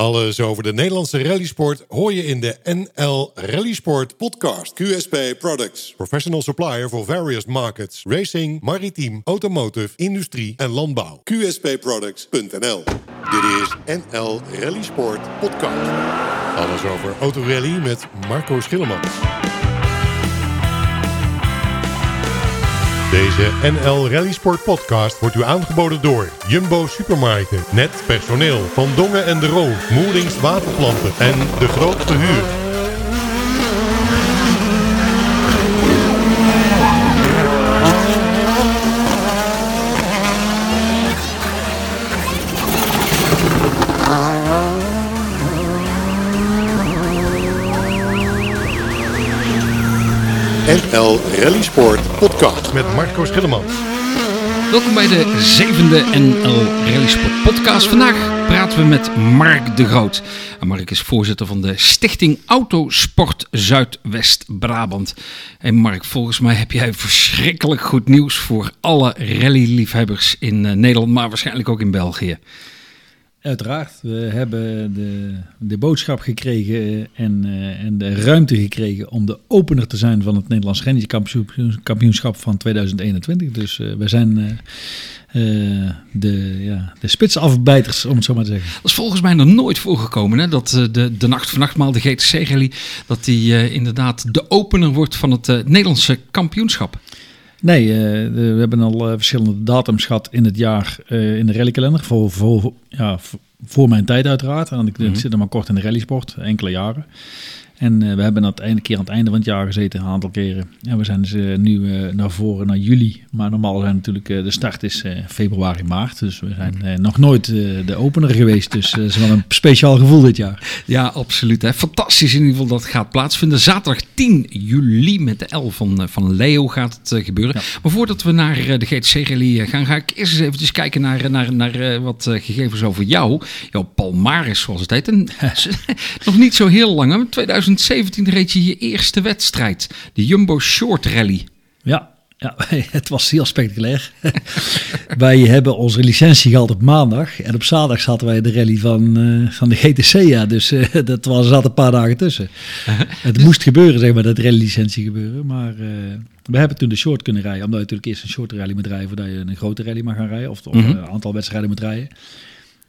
Alles over de Nederlandse rallysport hoor je in de NL Rallysport podcast. QSP Products, professional supplier for various markets. Racing, maritiem, automotive, industrie en landbouw. QSPproducts.nl. Dit is NL Rallysport podcast. Alles over autorally met Marco Schillemans. Deze NL Rallysport podcast wordt u aangeboden door Jumbo Supermarkten, Net Personeel, Van Dongen en de Roos, Moerings Waterplanten en De Grootste Huur. NL Rallysport podcast met Marco Schillemans. Welkom bij de zevende NL Rallysport podcast. Vandaag praten we met Mark de Groot. En Mark is voorzitter van de stichting Autosport Zuidwest-Brabant. En Mark, volgens mij heb jij verschrikkelijk goed nieuws voor alle rallyliefhebbers in Nederland, maar waarschijnlijk ook in België. Uiteraard, we hebben de boodschap gekregen en de ruimte gekregen om de opener te zijn van het Nederlands Rallykampioenschap van 2021. Dus we zijn de spitsafbijters, om het zo maar te zeggen. Dat is volgens mij nog nooit voorgekomen, hè? Dat de Nacht van Achtmaal, de GTC Rally, dat die inderdaad de opener wordt van het Nederlandse kampioenschap. Nee, we hebben al verschillende datums gehad in het jaar in de rallykalender. Voor mijn tijd uiteraard. Want ik zit nog maar kort in de rallysport, enkele jaren. En we hebben dat een keer aan het einde van het jaar gezeten, een aantal keren. En we zijn dus nu naar juli. Maar normaal zijn natuurlijk de start is februari, maart. Dus we zijn nog nooit de opener geweest. Dus dat is wel een speciaal gevoel dit jaar. Ja, absoluut. Hè. Fantastisch in ieder geval dat gaat plaatsvinden. Zaterdag 10 juli met de L van Leo gaat het gebeuren. Ja. Maar voordat we naar de GTC Rally gaan, ga ik eerst eens eventjes kijken naar wat gegevens over jou. Jouw palmaris, zoals het heet. En, nog niet zo heel lang, hè? 2017 reed je je eerste wedstrijd, de Jumbo Short Rally. Ja, het was heel spectaculair. Wij hebben onze licentie gehaald op maandag en op zaterdag zaten wij de rally van de GTC. Ja, dus dat zat een paar dagen tussen. Het moest gebeuren, zeg maar, dat rallylicentie gebeuren. Maar we hebben toen de short kunnen rijden, omdat je natuurlijk eerst een short rally moet rijden voordat je een grote rally mag gaan rijden of een aantal wedstrijden moet rijden.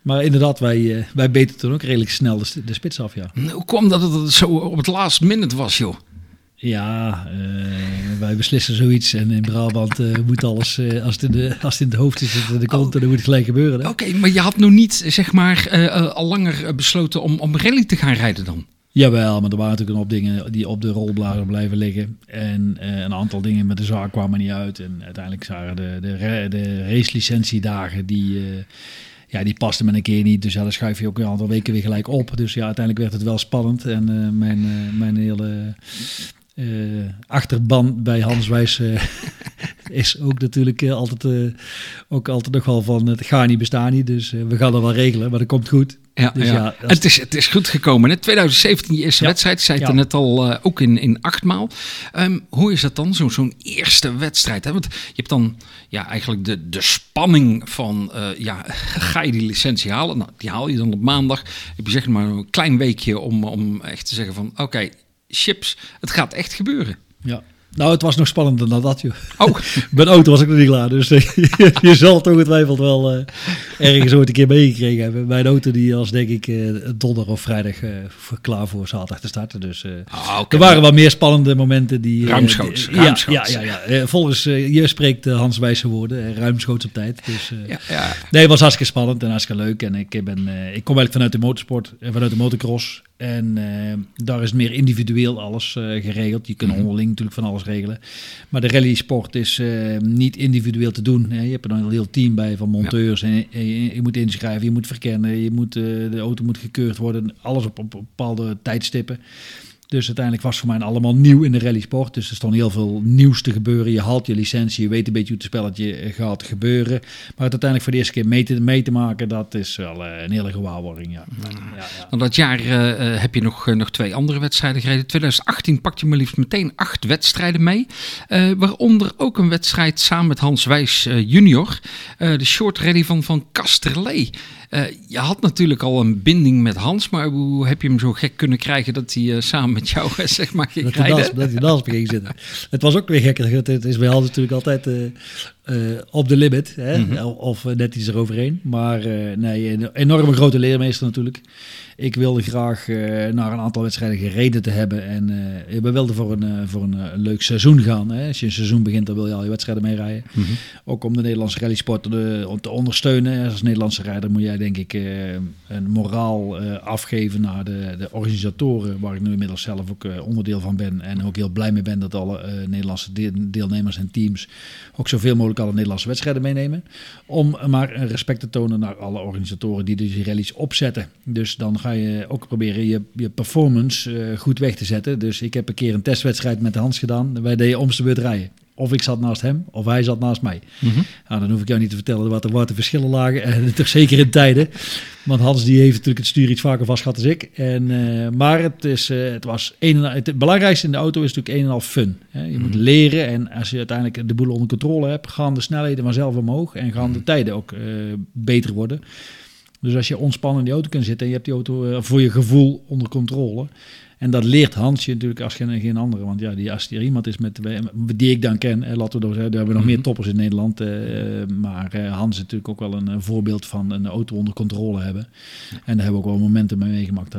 Maar inderdaad, wij beten toen ook redelijk snel de spits af, ja. Hoe kwam dat het zo op het last minute was, joh? Ja, wij beslissen zoiets. En in Brabant moet alles, als het in het hoofd is, dat de kont, dan moet het gelijk gebeuren. Oké, maar je had nog niet, zeg maar, al langer besloten om rally te gaan rijden dan? Jawel, maar er waren natuurlijk een hoop dingen die op de rolblazer blijven liggen. En een aantal dingen met de zaak kwamen niet uit. En uiteindelijk zagen de racelicentiedagen die... die paste met een keer niet. Dus ja, dan schuif je ook een aantal weken weer gelijk op. Dus ja, uiteindelijk werd het wel spannend. En mijn hele achterban bij Hans Weijs is ook natuurlijk altijd nogal van het gaat niet, bestaan niet. Dus we gaan dat wel regelen, maar dat komt goed. Ja, dus ja. Het is goed gekomen. Hè? 2017, je eerste wedstrijd, zei het net al, ook in achtmaal. Hoe is dat dan, zo'n eerste wedstrijd? Hè? Want je hebt dan eigenlijk de spanning van, ga je die licentie halen? Nou, die haal je dan op maandag. Heb je zeg maar een klein weekje om echt te zeggen van, oké, chips, het gaat echt gebeuren. Ja. Nou, het was nog spannender dan dat, joh. Oh. Mijn auto was ik nog niet klaar, dus je zal toch ongetwijfeld wel ergens ooit een keer meegekregen hebben. Mijn auto die was denk ik donderdag of vrijdag klaar voor zaterdag te starten. Dus er waren wel meer spannende momenten. Ruimschoots. Ja. Volgens je spreekt Hans Wijse woorden, ruimschoots op tijd. Dus, nee, het was hartstikke spannend en hartstikke leuk. En ik kom eigenlijk vanuit de motorsport, vanuit de motocross. En daar is meer individueel alles geregeld. Je kunt onderling natuurlijk van alles regelen. Maar de rallysport is niet individueel te doen. Hè. Je hebt er dan een heel team bij van monteurs. Ja. En je moet inschrijven, je moet verkennen, de auto moet gekeurd worden. Alles op bepaalde tijdstippen. Dus uiteindelijk was het voor mij allemaal nieuw in de rallysport. Dus er stond heel veel nieuws te gebeuren. Je haalt je licentie, je weet een beetje hoe het spelletje gaat gebeuren. Maar het uiteindelijk voor de eerste keer mee te maken, dat is wel een hele gewaarwording. Ja. Ja. Dat jaar heb je nog twee andere wedstrijden gereden. 2018 pakte je maar liefst meteen 8 wedstrijden mee. Waaronder ook een wedstrijd samen met Hans Weijs junior. De short rally van Castellet. Je had natuurlijk al een binding met Hans, maar hoe heb je hem zo gek kunnen krijgen dat hij samen met jou zeg maar ging rijden? Dat hij dans ging zitten. Het was ook weer gekker. Het is bij Hans natuurlijk altijd op de limit, hè? Mm-hmm. Of net iets eroverheen. Maar nee, een enorme grote leermeester natuurlijk. Ik wilde graag naar een aantal wedstrijden gereden te hebben. En we wilden voor een leuk seizoen gaan. Hè? Als je een seizoen begint, dan wil je al je wedstrijden mee rijden. Mm-hmm. Ook om de Nederlandse rallysport te ondersteunen. Als Nederlandse rijder moet jij denk ik een moraal afgeven naar de organisatoren. Waar ik nu inmiddels zelf ook onderdeel van ben. En ook heel blij mee ben dat alle Nederlandse deelnemers en teams ook zoveel mogelijk alle Nederlandse wedstrijden meenemen. Om maar respect te tonen naar alle organisatoren die dus die rallies opzetten. Dus dan ga je ook proberen je performance goed weg te zetten. Dus ik heb een keer een testwedstrijd met Hans gedaan. Wij deden om de beurt rijden. Of ik zat naast hem, of hij zat naast mij. Mm-hmm. Nou, dan hoef ik jou niet te vertellen wat de verschillen lagen. En toch zeker in tijden. Want Hans die heeft natuurlijk het stuur iets vaker vast gehad als ik. En, maar het belangrijkste in de auto is natuurlijk een en al fun. Hè. Je moet leren. En als je uiteindelijk de boel onder controle hebt, gaan de snelheden vanzelf omhoog. En gaan de tijden ook beter worden. Dus als je ontspannen in die auto kunt zitten en je hebt die auto voor je gevoel onder controle. En dat leert Hans je natuurlijk als geen andere. Want ja, als er iemand is die ik dan ken, laten we zeggen, daar hebben we nog meer toppers in Nederland. Maar Hans is natuurlijk ook wel een voorbeeld van een auto onder controle hebben. En daar hebben we ook wel momenten mee meegemaakt.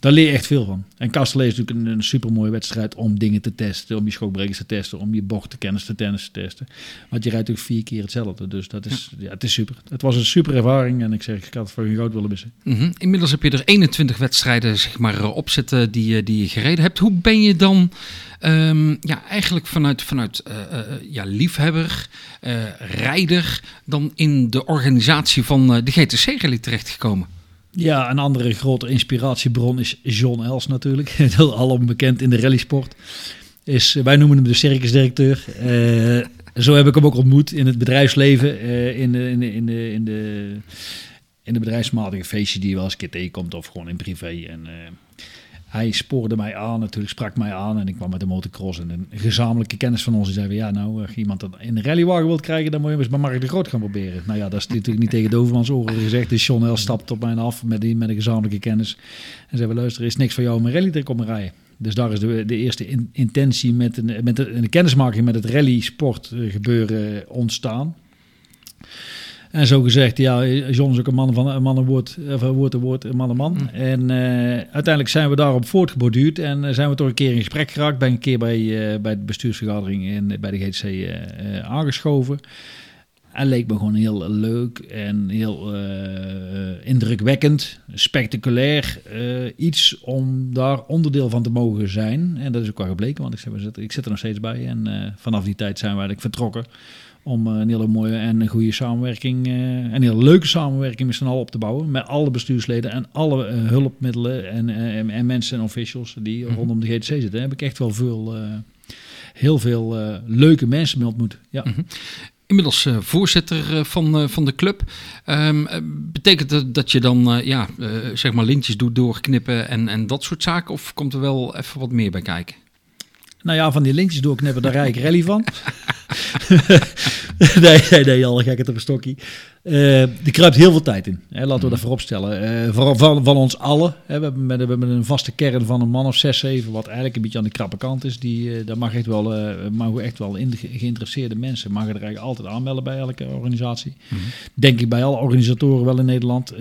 Daar leer je echt veel van. En Castellet is natuurlijk een supermooie wedstrijd om dingen te testen. Om je schokbrekers te testen. Om je bochtenkennis te testen. Want je rijdt natuurlijk 4 keer hetzelfde. Dus dat is, ja, het is super. Het was een super ervaring. En ik had het voor je goud willen missen. Mm-hmm. Inmiddels heb je er 21 wedstrijden zeg maar, op zitten. Die je gereden hebt. Hoe ben je dan eigenlijk vanuit liefhebber, rijder, dan in de organisatie van de GTC Rally terechtgekomen? Ja, een andere grote inspiratiebron is John Els natuurlijk. Heel alom bekend in de rallysport. Wij noemen hem de circusdirecteur. Zo heb ik hem ook ontmoet in het bedrijfsleven, in de bedrijfsmatige feestje die je wel eens een keer tegenkomt of gewoon in privé. En hij spoorde mij aan, natuurlijk sprak mij aan en ik kwam met de motocross. En een gezamenlijke kennis van ons die zei, als iemand dat in de rallywagen wilt krijgen, dan moet je eens bij Mark de Groot gaan proberen. Nou ja, dat is natuurlijk niet tegen de overmans oren gezegd. Dus John Els stapt op mij af met een gezamenlijke kennis. En zei, luister, is niks van jou om een rally te komen rijden. Dus daar is de eerste intentie met de kennismaking met het rallysport gebeuren ontstaan. En zo gezegd, ja, John is ook een man woord. En uiteindelijk zijn we daarop voortgeborduurd en zijn we toch een keer in gesprek geraakt. Ben een keer bij de bestuursvergadering bij de GTC aangeschoven. En leek me gewoon heel leuk en heel indrukwekkend, spectaculair. Iets om daar onderdeel van te mogen zijn. En dat is ook wel gebleken, want ik zit er nog steeds bij. En vanaf die tijd zijn we eigenlijk vertrokken. Om een hele mooie en een goede samenwerking, een hele leuke samenwerking met z'n allen op te bouwen. Met alle bestuursleden en alle hulpmiddelen en mensen en officials die rondom de GTC zitten. Daar heb ik echt wel heel veel leuke mensen mee ontmoet. Ja. Mm-hmm. Inmiddels voorzitter van de club. Betekent dat je dan zeg maar lintjes doet doorknippen en dat soort zaken? Of komt er wel even wat meer bij kijken? Nou ja, van die lintjes doorknippen, daar rijd ik rally van. Nee, alle gekheid op een stokkie. Er kruipt heel veel tijd in. Hè, laten we dat voorop stellen. Van ons allen. Hè, we hebben een vaste kern van een man of 6, 7. Wat eigenlijk een beetje aan de krappe kant is. Daar mag geïnteresseerde mensen mag er eigenlijk altijd aanmelden bij elke organisatie. Mm-hmm. Denk ik bij alle organisatoren wel in Nederland.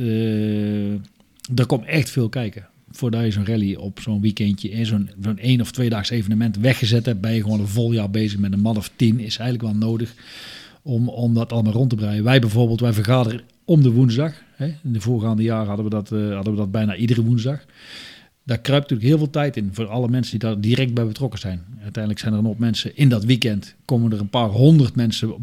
Daar komt echt veel kijken. Voordat je zo'n rally op zo'n weekendje in zo'n 1 of 2-daags evenement weggezet hebt, ben je gewoon een vol jaar bezig met een man of 10. Is eigenlijk wel nodig om dat allemaal rond te breien. Wij vergaderen om de woensdag. Hè. In de voorgaande jaren hadden we dat bijna iedere woensdag. Daar kruipt natuurlijk heel veel tijd in voor alle mensen die daar direct bij betrokken zijn. Uiteindelijk zijn er een hoop mensen in dat weekend. Komen er een paar honderd mensen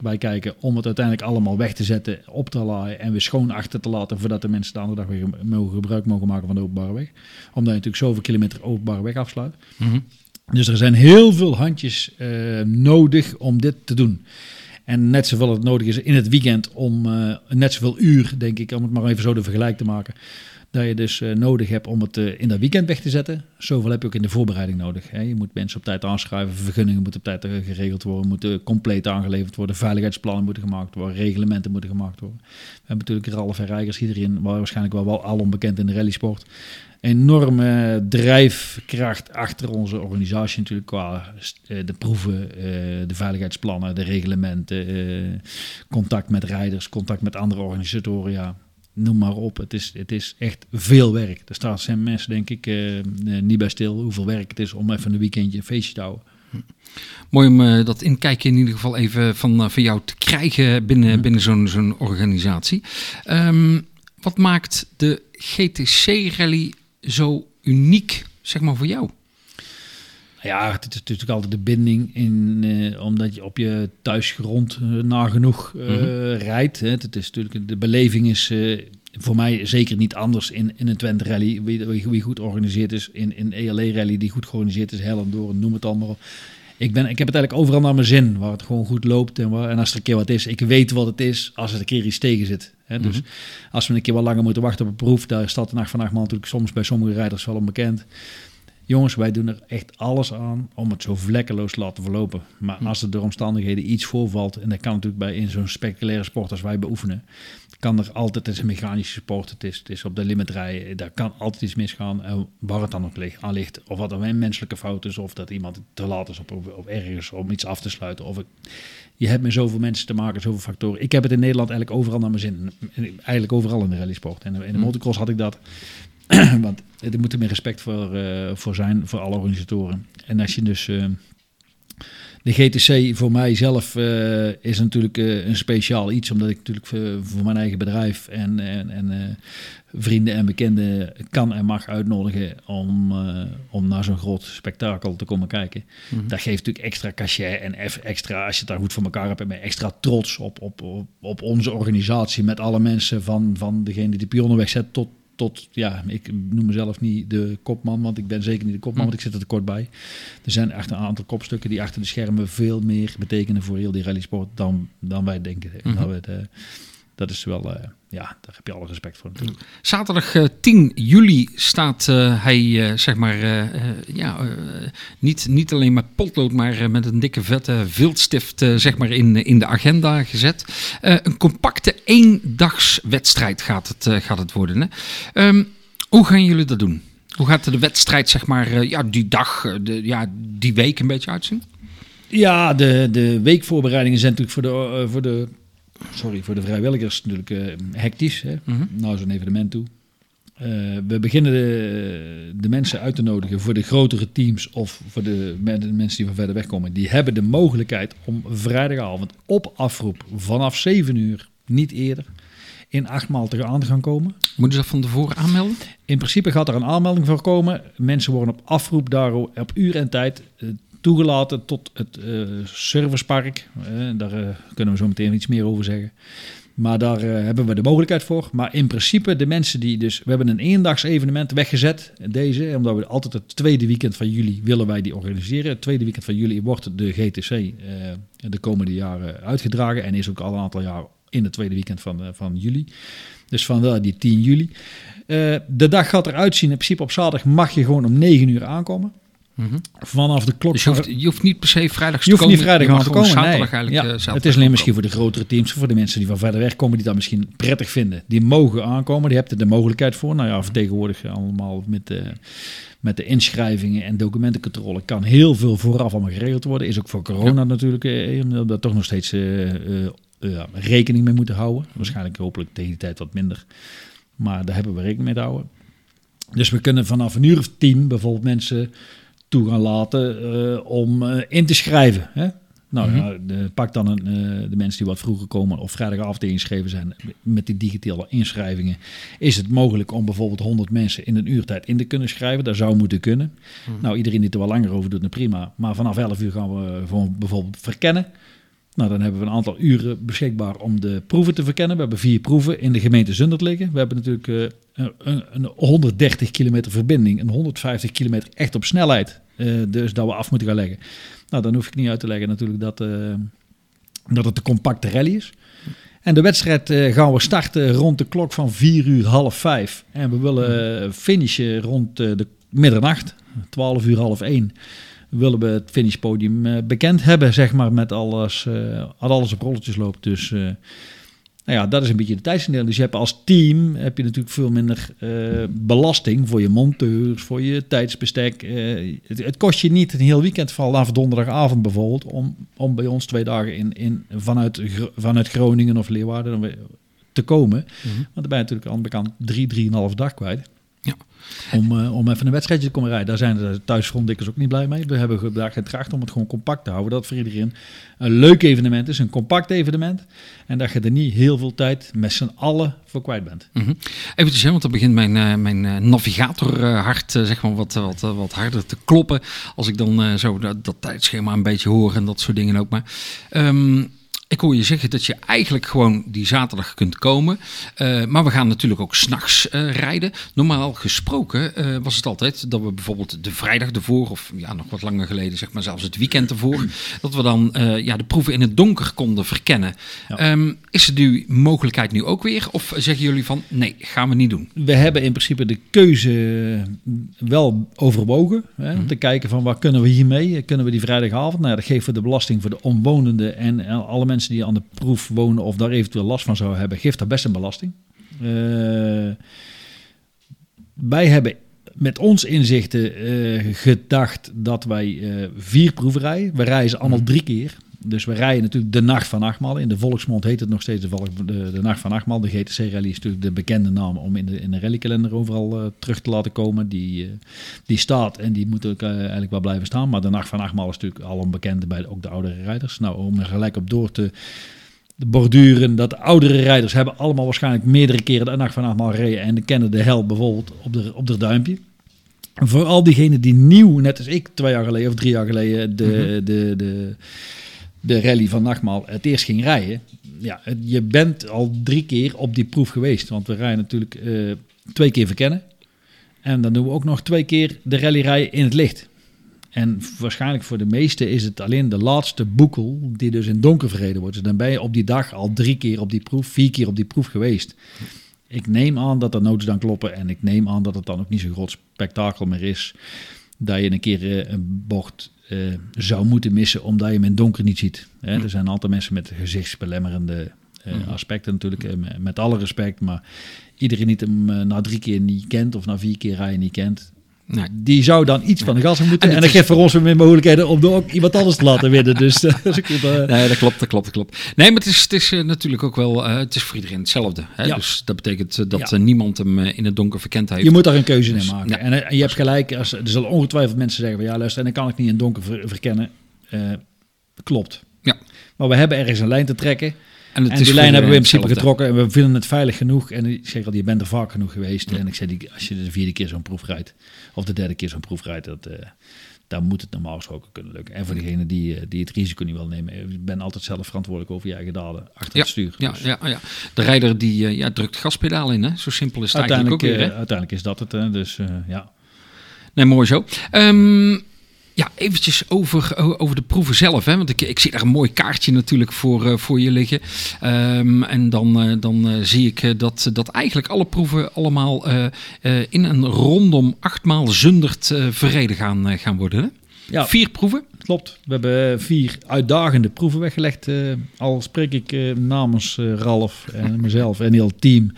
bij kijken om het uiteindelijk allemaal weg te zetten, op te laaien en weer schoon achter te laten voordat de mensen de andere dag weer gebruik mogen maken van de openbare weg. Omdat je natuurlijk zoveel kilometer openbare weg afsluit. Mm-hmm. Dus er zijn heel veel handjes nodig om dit te doen. En net zoveel het nodig is in het weekend om net zoveel uur, denk ik, om het maar even zo de vergelijk te maken. Dat je dus nodig hebt om het in dat weekend weg te zetten. Zoveel heb je ook in de voorbereiding nodig. Hè. Je moet mensen op tijd aanschrijven. Vergunningen moeten op tijd geregeld worden. Moeten compleet aangeleverd worden. Veiligheidsplannen moeten gemaakt worden. Reglementen moeten gemaakt worden. We hebben natuurlijk Ralf en Rijgers hierin. Waarschijnlijk wel al onbekend in de rallysport. Enorme drijfkracht achter onze organisatie natuurlijk. Qua de proeven, de veiligheidsplannen, de reglementen. Contact met rijders, contact met andere organisatoren, ja. Noem maar op, het is echt veel werk. Daar staan zijn mensen, denk ik, niet bij stil hoeveel werk het is om even een weekendje een feestje te houden. Mooi om dat inkijkje in ieder geval even van jou te krijgen binnen zo'n organisatie. Wat maakt de GTC-rally zo uniek, zeg maar, voor jou? Ja, het is natuurlijk altijd de binding in, omdat je op je thuisgrond nagenoeg rijdt. Hè. Het is natuurlijk, de beleving is voor mij zeker niet anders in een Twente Rally. Wie goed georganiseerd is, in ELE Rally die goed georganiseerd is, Hellendoorn, noem het allemaal op. Ik heb het eigenlijk overal naar mijn zin, waar het gewoon goed loopt. En als er een keer wat is, ik weet wat het is als er een keer iets tegen zit. Hè. Dus als we een keer wat langer moeten wachten op een proef, daar staat de Nacht van Achtmaal natuurlijk soms bij sommige rijders wel onbekend. Jongens, wij doen er echt alles aan om het zo vlekkeloos te laten verlopen. Maar als er door omstandigheden iets voorvalt, en dat kan natuurlijk bij in zo'n spectaculaire sport als wij beoefenen, kan er altijd, het is een mechanische sport, het is op de limit rijden, daar kan altijd iets misgaan. En waar het dan ook aan ligt, of wat een menselijke fout is, of dat iemand te laat is op ergens om iets af te sluiten. Je hebt met zoveel mensen te maken, zoveel factoren. Ik heb het in Nederland eigenlijk overal naar mijn zin. Eigenlijk overal in de rallysport. En in de motocross had ik dat. Want er moet er meer respect voor zijn, voor alle organisatoren. En als je dus... de GTC voor mijzelf is natuurlijk een speciaal iets. Omdat ik natuurlijk voor mijn eigen bedrijf en vrienden en bekenden kan en mag uitnodigen om naar zo'n groot spektakel te komen kijken. Mm-hmm. Dat geeft natuurlijk extra cachet en extra, als je het daar goed voor elkaar hebt, extra trots op onze organisatie. Met alle mensen van degene die de pionnen wegzet tot, ja, ik noem mezelf niet de kopman, want ik ben zeker niet de kopman, want ik zit er te kort bij. Er zijn echt een aantal kopstukken die achter de schermen veel meer betekenen voor heel die rallysport dan wij denken. Dat is wel, daar heb je alle respect voor natuurlijk. Zaterdag 10 juli staat hij, zeg maar, niet alleen met potlood, maar met een dikke vette viltstift, zeg maar, in de agenda gezet. Een compacte eendagswedstrijd gaat het worden. Hè? Hoe gaan jullie dat doen? Hoe gaat de wedstrijd, zeg maar, die dag, die week een beetje uitzien? Ja, de weekvoorbereidingen zijn natuurlijk voor de vrijwilligers natuurlijk hectisch. Hè? Mm-hmm. Nou, zo'n evenement toe. We beginnen de mensen uit te nodigen voor de grotere teams of voor de mensen die van verder weg komen. Die hebben de mogelijkheid om vrijdagavond op afroep vanaf 7 uur, niet eerder, in Achtmaal aan te gaan komen. Moeten ze dat van tevoren aanmelden? In principe gaat er een aanmelding voor komen. Mensen worden op afroep daar op uur en tijd toegelaten tot het servicepark. Daar kunnen we zo meteen iets meer over zeggen. Maar daar hebben we de mogelijkheid voor. Maar in principe de mensen die dus... We hebben een eendaags evenement weggezet. Deze, omdat we altijd het tweede weekend van juli willen wij die organiseren. Het tweede weekend van juli wordt de GTC de komende jaren uitgedragen. En is ook al een aantal jaar in het tweede weekend van juli. Dus vandaar die 10 juli. De dag gaat eruit zien. In principe op zaterdag mag je gewoon om 9 uur aankomen. Mm-hmm. Vanaf de klok. Dus je hoeft niet per se vrijdags te komen. Je hoeft niet vrijdag te komen. Zaterdag eigenlijk. Ja, het is alleen misschien voor de grotere teams, voor de mensen die van verder weg komen, die dat misschien prettig vinden. Die mogen aankomen, die hebben er de mogelijkheid voor. Nou ja, tegenwoordig allemaal met de inschrijvingen en documentencontrole kan heel veel vooraf allemaal geregeld worden. Is ook voor corona natuurlijk, dat toch nog steeds rekening mee moeten houden. Waarschijnlijk hopelijk tegen die tijd wat minder. Maar daar hebben we rekening mee te houden. Dus we kunnen vanaf een uur of 10 bijvoorbeeld mensen toe gaan laten om in te schrijven. Hè? Nou mm-hmm. Ja, pak dan de mensen die wat vroeger komen of vrijdagavond ingeschreven zijn met die digitale inschrijvingen. Is het mogelijk om bijvoorbeeld 100 mensen in een uurtijd in te kunnen schrijven? Dat zou moeten kunnen. Mm-hmm. Nou, iedereen die er wel langer over doet, dan prima. Maar vanaf 11 uur gaan we gewoon bijvoorbeeld verkennen. Nou, dan hebben we een aantal uren beschikbaar om de proeven te verkennen. We hebben 4 proeven in de gemeente Zundert liggen. We hebben natuurlijk een 130 kilometer verbinding, een 150 kilometer echt op snelheid. Dus dat we af moeten gaan leggen. Nou, dan hoef ik niet uit te leggen natuurlijk dat het de compacte rally is. En de wedstrijd gaan we starten rond de klok van 4:30, 4:30. En we willen finishen rond de middernacht, 12:30, 12:30. Willen we het finishpodium bekend hebben, zeg maar, met alles, alles op rolletjes loopt. Dus nou ja, dat is een beetje de tijdsindeling. Dus je hebt als team natuurlijk veel minder belasting voor je monteurs, voor je tijdsbestek. Het kost je niet een heel weekend, vanaf donderdagavond bijvoorbeeld, om bij ons 2 dagen vanuit Groningen of Leeuwarden te komen. Mm-hmm. Want dan ben je natuurlijk aan de kant 3,5 dag kwijt. Ja. Om even een wedstrijdje te komen rijden. Daar zijn de thuisgronddikkers ook niet blij mee. We hebben vandaag getracht om het gewoon compact te houden. Dat voor iedereen een leuk evenement is. Een compact evenement. En dat je er niet heel veel tijd met z'n allen voor kwijt bent. Mm-hmm. Eventjes, want dan begint mijn navigatorhart zeg maar wat harder te kloppen. Als ik dan zo dat tijdschema een beetje hoor en dat soort dingen ook. Maar ik hoor je zeggen dat je eigenlijk gewoon die zaterdag kunt komen. Maar we gaan natuurlijk ook 's nachts rijden. Normaal gesproken was het altijd dat we bijvoorbeeld de vrijdag ervoor... of ja, nog wat langer geleden, zeg maar zelfs het weekend ervoor... dat we dan de proeven in het donker konden verkennen. Ja. Is er die mogelijkheid nu ook weer? Of zeggen jullie van nee, gaan we niet doen? We hebben in principe de keuze wel overwogen. Hè, om te kijken van waar kunnen we hiermee? Kunnen we die vrijdagavond? Nou ja, dat geeft voor de belasting voor de omwonenden en alle mensen... die aan de proef wonen of daar eventueel last van zouden hebben, geeft daar best een belasting. Wij hebben met ons inzichten gedacht dat wij 4 proeven rijden. We rijden ze allemaal 3 keer. Dus we rijden natuurlijk de Nacht van Achtmaal. In de volksmond heet het nog steeds de Nacht van Achtmaal. De GTC Rally is natuurlijk de bekende naam om in de rallykalender overal terug te laten komen. Die staat en die moet ook eigenlijk wel blijven staan. Maar de Nacht van Achtmaal is natuurlijk al een bekende bij ook de oudere rijders. Nou, om er gelijk op door te borduren, dat de oudere rijders hebben allemaal waarschijnlijk meerdere keren de Nacht van Achtmaal gereden. En kennen de hel bijvoorbeeld op de duimpje. Voor al diegenen die nieuw, net als ik, 2 jaar geleden of 3 jaar geleden, de rally van Nachtmaal het eerst ging rijden. Ja, je bent al 3 keer op die proef geweest. Want we rijden natuurlijk 2 keer verkennen. En dan doen we ook nog 2 keer de rally rijden in het licht. En waarschijnlijk voor de meesten is het alleen de laatste boekel die dus in het donker verreden wordt. Dus dan ben je op die dag al 3 keer op die proef, 4 keer op die proef geweest. Ik neem aan dat de notes dan kloppen. En ik neem aan dat het dan ook niet zo'n groot spektakel meer is. Dat je een keer een bocht... zou moeten missen, omdat je hem in het donker niet ziet. Hè? Er zijn een aantal mensen met gezichtsbelemmerende aspecten natuurlijk. Met alle respect, maar iedereen die hem na 3 keer niet kent... of na 4 keer rijden niet kent... Nee. Die zou dan iets van de gas moeten. En dat geeft voor ons weer meer mogelijkheden om er ook iemand anders te laten winnen. Dus, nee, dat klopt. Nee, maar het is natuurlijk ook wel... het is voor iedereen hetzelfde. Hè? Ja. Dus dat betekent dat niemand hem in het donker verkend heeft. Je moet daar een keuze in maken. Ja. En je hebt gelijk, er zullen ongetwijfeld mensen zeggen... ja, luister, en dan kan ik niet in het donker verkennen. Klopt. Ja. Maar we hebben ergens een lijn te trekken. En die lijn hebben we in principe getrokken en we vinden het veilig genoeg. En ik zeg al, je bent er vaak genoeg geweest. Ja. En ik zeg, als je de 4e keer zo'n proef rijdt, of de 3e keer zo'n proef rijdt, dan moet het normaal gesproken kunnen lukken. En voor degene die het risico niet wil nemen, je bent altijd zelf verantwoordelijk over je eigen daden achter het stuur. Dus. Ja. De rijder die drukt gaspedaal in, hè? Zo simpel is het eigenlijk ook weer. Hè? Uiteindelijk is dat het, hè? Dus ja. Nee, mooi zo. Ja, eventjes over de proeven zelf. Hè? Want ik zie daar een mooi kaartje natuurlijk voor je liggen. En dan zie ik dat eigenlijk alle proeven allemaal in een rondom Achtmaal Zundert verreden gaan worden. Hè? Ja, 4 proeven? Klopt. We hebben 4 uitdagende proeven weggelegd. Al spreek ik namens Ralf en mezelf en heel het team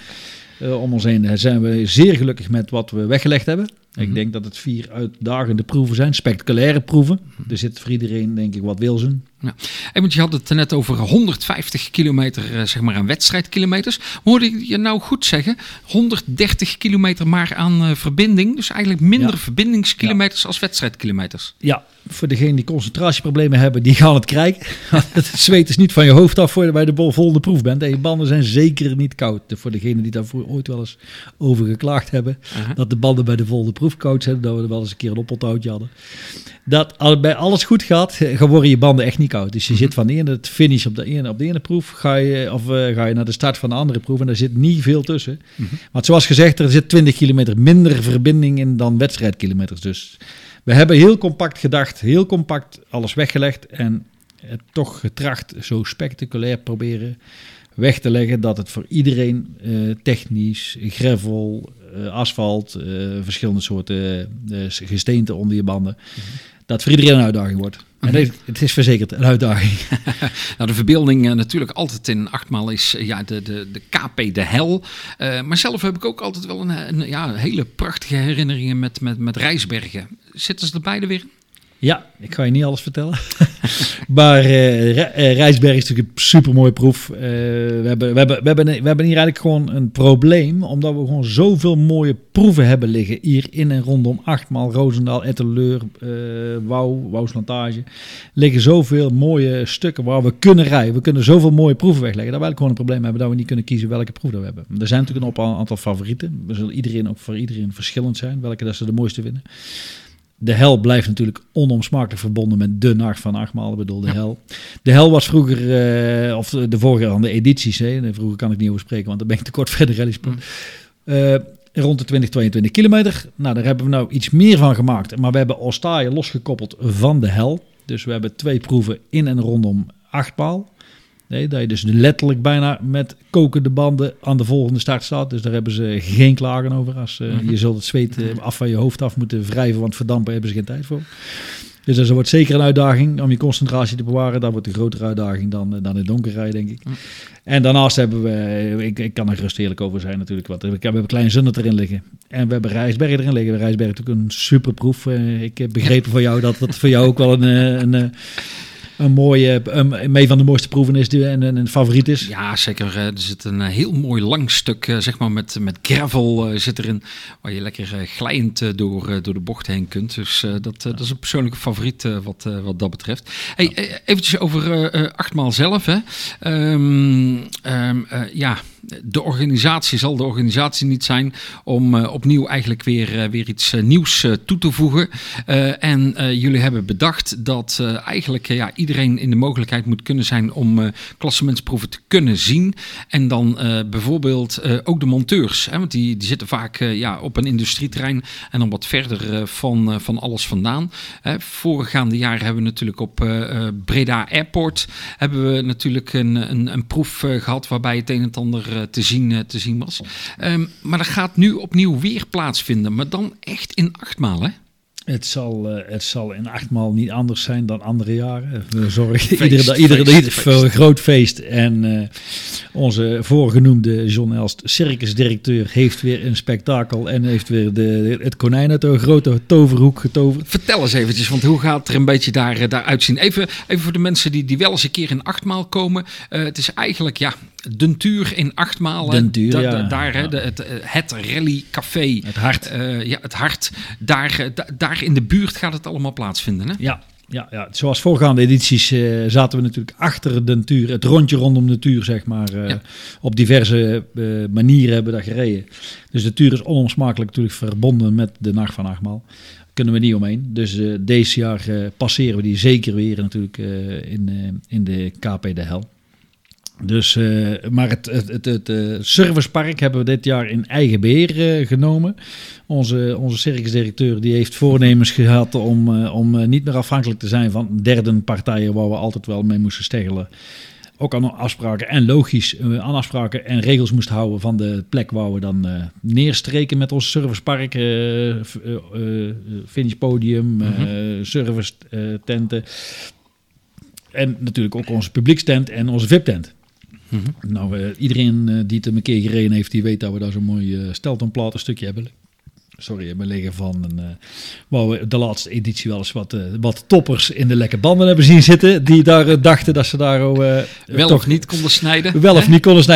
om ons heen. Zijn we zeer gelukkig met wat we weggelegd hebben. Ik denk dat het 4 uitdagende proeven zijn, spectaculaire proeven. Er zit voor iedereen, denk ik, wat wil zijn. Ja. Want je had het net over 150 kilometer zeg maar aan wedstrijdkilometers. Hoorde je nou goed zeggen? 130 kilometer maar aan verbinding. Dus eigenlijk minder verbindingskilometers als wedstrijdkilometers. Ja, voor degenen die concentratieproblemen hebben, die gaan het krijgen. Het zweet is niet van je hoofd af voordat je bij de volgende proef bent. En je banden zijn zeker niet koud. Voor degenen die daar ooit wel eens over geklaagd hebben. Uh-huh. Dat de banden bij de volgende proef koud zijn. Dat we er wel eens een keer een oponthoudje hadden. Dat bij alles goed gaat, worden je banden echt niet koud. Dus je zit van de ene het finish op de ene proef, ga je naar de start van de andere proef en daar zit niet veel tussen. Mm-hmm. Maar zoals gezegd, er zit 20 kilometer minder verbinding in dan wedstrijdkilometers. Dus we hebben heel compact gedacht, heel compact alles weggelegd en toch getracht zo spectaculair proberen weg te leggen dat het voor iedereen technisch, gravel, asfalt, verschillende soorten gesteente onder je banden, dat voor iedereen een uitdaging wordt. En het is verzekerd een uitdaging. Nou, de verbeelding natuurlijk altijd in Achtmaal is de KP de hel. Maar zelf heb ik ook altijd wel een hele prachtige herinneringen met Rijsbergen. Zitten ze er beide weer in? Ja, ik ga je niet alles vertellen. Maar Rijsbergen is natuurlijk een supermooie proef. We hebben hier eigenlijk gewoon een probleem. Omdat we gewoon zoveel mooie proeven hebben liggen. Hier in en rondom Achtmaal, Roosendaal, Etteleur, Wouw, Wouwslantage. Liggen zoveel mooie stukken waar we kunnen rijden. We kunnen zoveel mooie proeven wegleggen. Dat we eigenlijk gewoon een probleem hebben dat we niet kunnen kiezen welke proef dat we hebben. Er zijn natuurlijk een aantal favorieten. We zullen voor iedereen verschillend zijn. Welke dat ze de mooiste vinden. De hel blijft natuurlijk onomsmakelijk verbonden met de Nacht van Achtmaal. Ik bedoel, de hel. De hel was vroeger, of de vorige aan de edities, vroeger kan ik niet over spreken, want dan ben ik te kort verder rallysport. Rond de 20, 22 kilometer. Nou, daar hebben we nou iets meer van gemaakt. Maar we hebben Ostaaien losgekoppeld van de hel. Dus we hebben twee proeven in en rondom Achtmaal. Nee, dat je dus letterlijk bijna met kokende banden aan de volgende start staat. Dus daar hebben ze geen klagen over. Als je zult het zweet af van je hoofd af moeten wrijven, want verdampen hebben ze geen tijd voor. Dus dat wordt zeker een uitdaging om je concentratie te bewaren. Dat wordt een grotere uitdaging dan in donker rijden, denk ik. En daarnaast hebben we, ik kan er rust eerlijk over zijn natuurlijk, want we hebben Klein Zundert erin liggen. En we hebben Rijsbergen erin liggen. Rijsbergen is natuurlijk een superproef. Ik heb begrepen van jou dat dat voor jou ook wel een mooie, mee van de mooiste proeven is die een favoriet is. Ja, zeker. Er zit een heel mooi lang stuk, zeg maar, met gravel zit erin, waar je lekker glijend door de bocht heen kunt. Dus dat is een persoonlijke favoriet wat dat betreft. Hey, eventjes over Achtmaal zelf. Hè. De organisatie zal niet zijn om opnieuw eigenlijk weer iets nieuws toe te voegen. Jullie hebben bedacht dat eigenlijk iedereen in de mogelijkheid moet kunnen zijn om klassementsproeven te kunnen zien. En dan bijvoorbeeld ook de monteurs. Hè, want die zitten vaak op een industrieterrein en dan wat verder van alles vandaan. Voorgaande jaren hebben we natuurlijk op Breda Airport hebben we natuurlijk een proef gehad waarbij het een en ander te zien was. Maar dat gaat nu opnieuw weer plaatsvinden. Maar dan echt in Achtmaal, hè? Het zal in Achtmaal niet anders zijn dan andere jaren. We zorgen iedere voor een groot feest. En onze voorgenoemde John Els, circusdirecteur, heeft weer een spektakel en heeft weer het konijn uit de grote toverhoek getoverd. Vertel eens eventjes, want hoe gaat het er een beetje daar uitzien? Even voor de mensen die wel eens een keer in Achtmaal komen. Het is eigenlijk, Duntuur in Achtmaal. Het rallycafé. Het hart. Het hart. Daar in de buurt gaat het allemaal plaatsvinden, hè? Ja. Zoals voorgaande edities zaten we natuurlijk achter de Tuur, het rondje rondom de Tuur, zeg maar. Op diverse manieren hebben we dat gereden. Dus de Tuur is onomsmakelijk natuurlijk verbonden met de Nacht van Achtmaal. Kunnen we niet omheen. Dus deze jaar passeren we die zeker weer natuurlijk in de KP de Hel. Dus, maar het servicepark hebben we dit jaar in eigen beheer genomen. Onze circusdirecteur die heeft voornemens gehad om niet meer afhankelijk te zijn van derde partijen waar we altijd wel mee moesten steggelen. Ook aan afspraken en logisch aan afspraken en regels moest houden van de plek waar we dan neerstreken met ons servicepark, finishpodium, service tenten. En natuurlijk ook onze publiekstent en onze VIP-tent. Mm-hmm. Nou, iedereen die het een keer gereden heeft, die weet dat we daar zo'n mooi steltonplaat een stukje hebben. sorry, hebben liggen van waar we de laatste editie wel eens wat toppers in de lekke banden hebben zien zitten. Die daar dachten dat ze daar wel of niet konden snijden,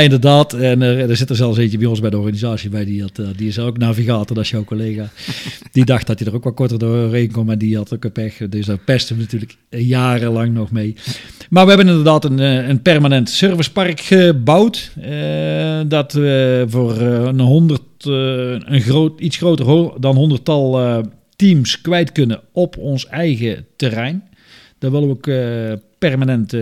inderdaad. En er zit er zelfs eentje bij ons bij de organisatie bij. Die is ook navigator, dat is jouw collega. Die dacht dat hij er ook wat korter doorheen kon, maar die had ook een pech. Dus daar pesten we natuurlijk jarenlang nog mee. Maar we hebben inderdaad een permanent servicepark gebouwd. Dat we voor iets groter dan 100-tal teams kwijt kunnen op ons eigen terrein. Dat willen we ook permanent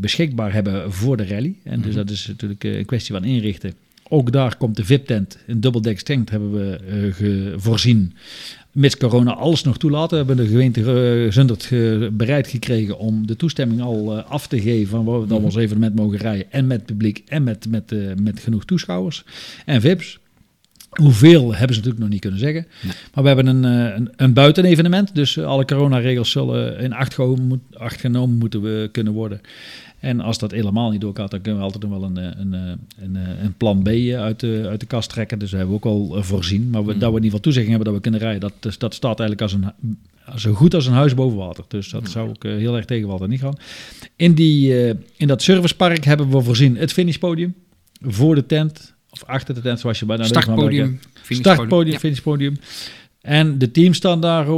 beschikbaar hebben voor de rally. En dus dat is natuurlijk een kwestie van inrichten. Ook daar komt de VIP-tent, een dubbeldeks tent hebben we voorzien. Mits corona alles nog toelaat, hebben de gemeente Zundert bereid gekregen om de toestemming al af te geven van waar we dan ons evenement mogen rijden. En met publiek en met genoeg toeschouwers en VIP's. Hoeveel hebben ze natuurlijk nog niet kunnen zeggen. Nee. Maar we hebben een buitenevenement. Dus alle coronaregels zullen in acht genomen kunnen worden. En als dat helemaal niet doorgaat, dan kunnen we altijd nog wel een plan B uit de kast trekken. Dus dat hebben we ook al voorzien. Maar dat we in ieder geval toezegging hebben dat we kunnen rijden, dat staat eigenlijk zo goed als een huis boven water. Dus dat zou ik heel erg tegen water niet gaan. In dat servicepark hebben we voorzien het finishpodium voor de tent. Of achter de tent, zoals je bijna... Startpodium, finishpodium. En de teams staan daar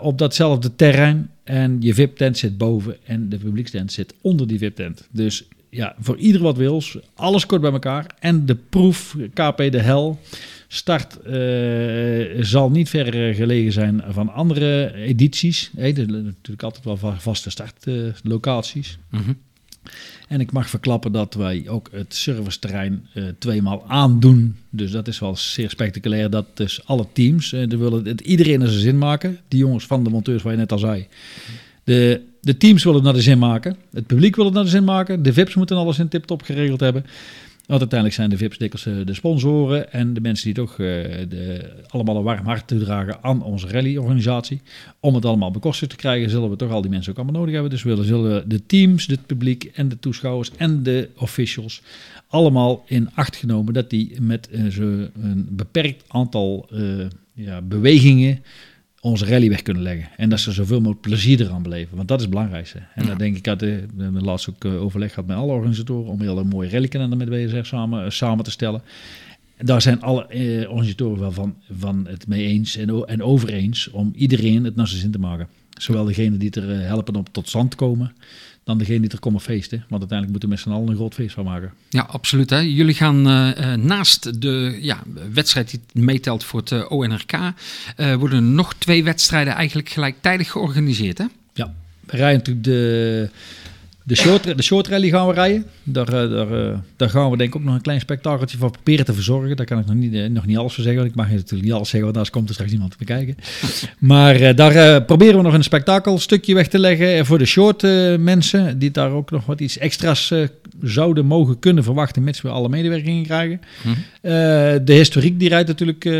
op datzelfde terrein. En je VIP-tent zit boven en de publiekstent zit onder die VIP-tent. Dus ja, voor ieder wat wils. Alles kort bij elkaar. En de proef, KP de Hel, start zal niet ver gelegen zijn van andere edities. Hey, er zijn natuurlijk altijd wel vaste startlocaties. En ik mag verklappen dat wij ook het serviceterrein 2x aandoen. Dus dat is wel zeer spectaculair. Dat dus alle teams, willen het iedereen naar zijn zin maken. Die jongens van de monteurs, waar je net al zei. De teams willen het naar de zin maken. Het publiek wil het naar de zin maken. De VIP's moeten alles in tip-top geregeld hebben. Want uiteindelijk zijn de VIP's dikwijls de sponsoren en de mensen die toch allemaal een warm hart toedragen aan onze rallyorganisatie. Om het allemaal bekostigd te krijgen, zullen we toch al die mensen ook allemaal nodig hebben. Dus we zullen de teams, het publiek en de toeschouwers en de officials allemaal in acht genomen dat die met een beperkt aantal bewegingen onze rally weg kunnen leggen. En dat ze zoveel mogelijk plezier eraan beleven. Want dat is het belangrijkste. En daar denk ik, we hebben laatst ook overleg gehad met alle organisatoren om heel een mooie rallykalender met BSR samen te stellen. Daar zijn alle organisatoren wel van het mee eens en over eens om iedereen het naar zijn zin te maken. Zowel degene die het er helpen om tot stand te komen, dan degene die er komen feesten. Want uiteindelijk moeten we met z'n allen een groot feest van maken. Ja, absoluut. Hè? Jullie gaan naast de wedstrijd die meetelt voor het ONRK... worden nog 2 wedstrijden eigenlijk gelijktijdig georganiseerd, hè? Ja, we rijden natuurlijk de short rally gaan we rijden. Daar gaan we denk ik ook nog een klein spektakeltje van proberen te verzorgen. Daar kan ik nog niet alles voor zeggen. Want ik mag natuurlijk niet alles zeggen, want anders komt er straks niemand te bekijken. Maar daar proberen we nog een spektakelstukje weg te leggen voor de short mensen. Die daar ook nog wat iets extra's zouden mogen kunnen verwachten, mits we alle medewerkingen krijgen. De historiek die rijdt natuurlijk. Die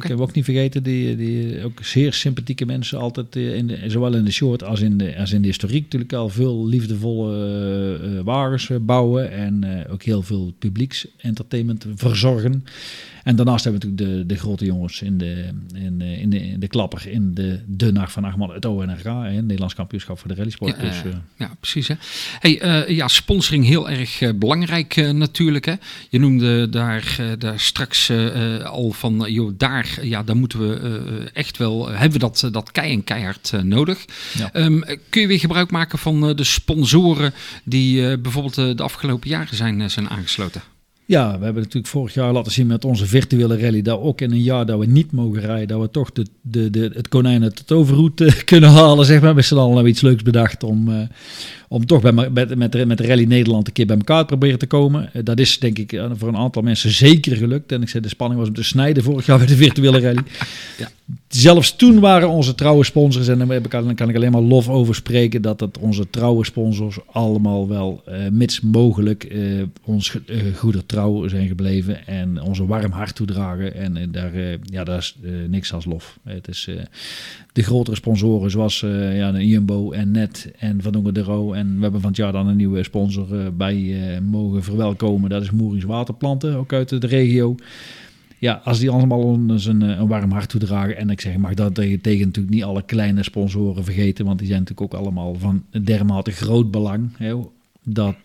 kunnen we ook niet vergeten. Die ook zeer sympathieke mensen altijd. Zowel in de short als in de historiek natuurlijk al veel liefdevolle wagens bouwen en ook heel veel publieksentertainment verzorgen. En daarnaast hebben we natuurlijk de grote jongens in de klapper in de Nacht van Achtmaal, het ONRK, het Nederlands kampioenschap voor de rallysport. Ja, dus, precies. Hè. Hey, sponsoring heel erg belangrijk natuurlijk. Hè. Je noemde daar straks al van, joh, daar moeten we echt wel, hebben we dat keihard nodig. Ja. Kun je weer gebruik maken van de sponsoren die bijvoorbeeld de afgelopen jaren zijn aangesloten? Ja, we hebben natuurlijk vorig jaar laten zien met onze virtuele rally dat ook in een jaar dat we niet mogen rijden, dat we toch het konijn uit de toverroet kunnen halen, zeg maar. We hebben al iets leuks bedacht om toch met Rally Nederland een keer bij elkaar te proberen te komen. Dat is denk ik voor een aantal mensen zeker gelukt. En ik zei, de spanning was om te snijden vorig jaar bij de virtuele rally. Ja. Zelfs toen waren onze trouwe sponsors, en daar kan ik alleen maar lof over spreken, dat onze trouwe sponsors allemaal wel, mits mogelijk, ons goede trouw zijn gebleven en onze warm hart toedragen. En daar is niks als lof. Het is de grotere sponsoren zoals Jumbo en Net en Van Dongen en de Roos. En we hebben van het jaar dan een nieuwe sponsor bij mogen verwelkomen. Dat is Moerings Waterplanten, ook uit de regio. Ja, als die allemaal een warm hart toedragen. En ik zeg, mag dat tegen natuurlijk niet alle kleine sponsoren vergeten. Want die zijn natuurlijk ook allemaal van dermate groot belang. Hè, dat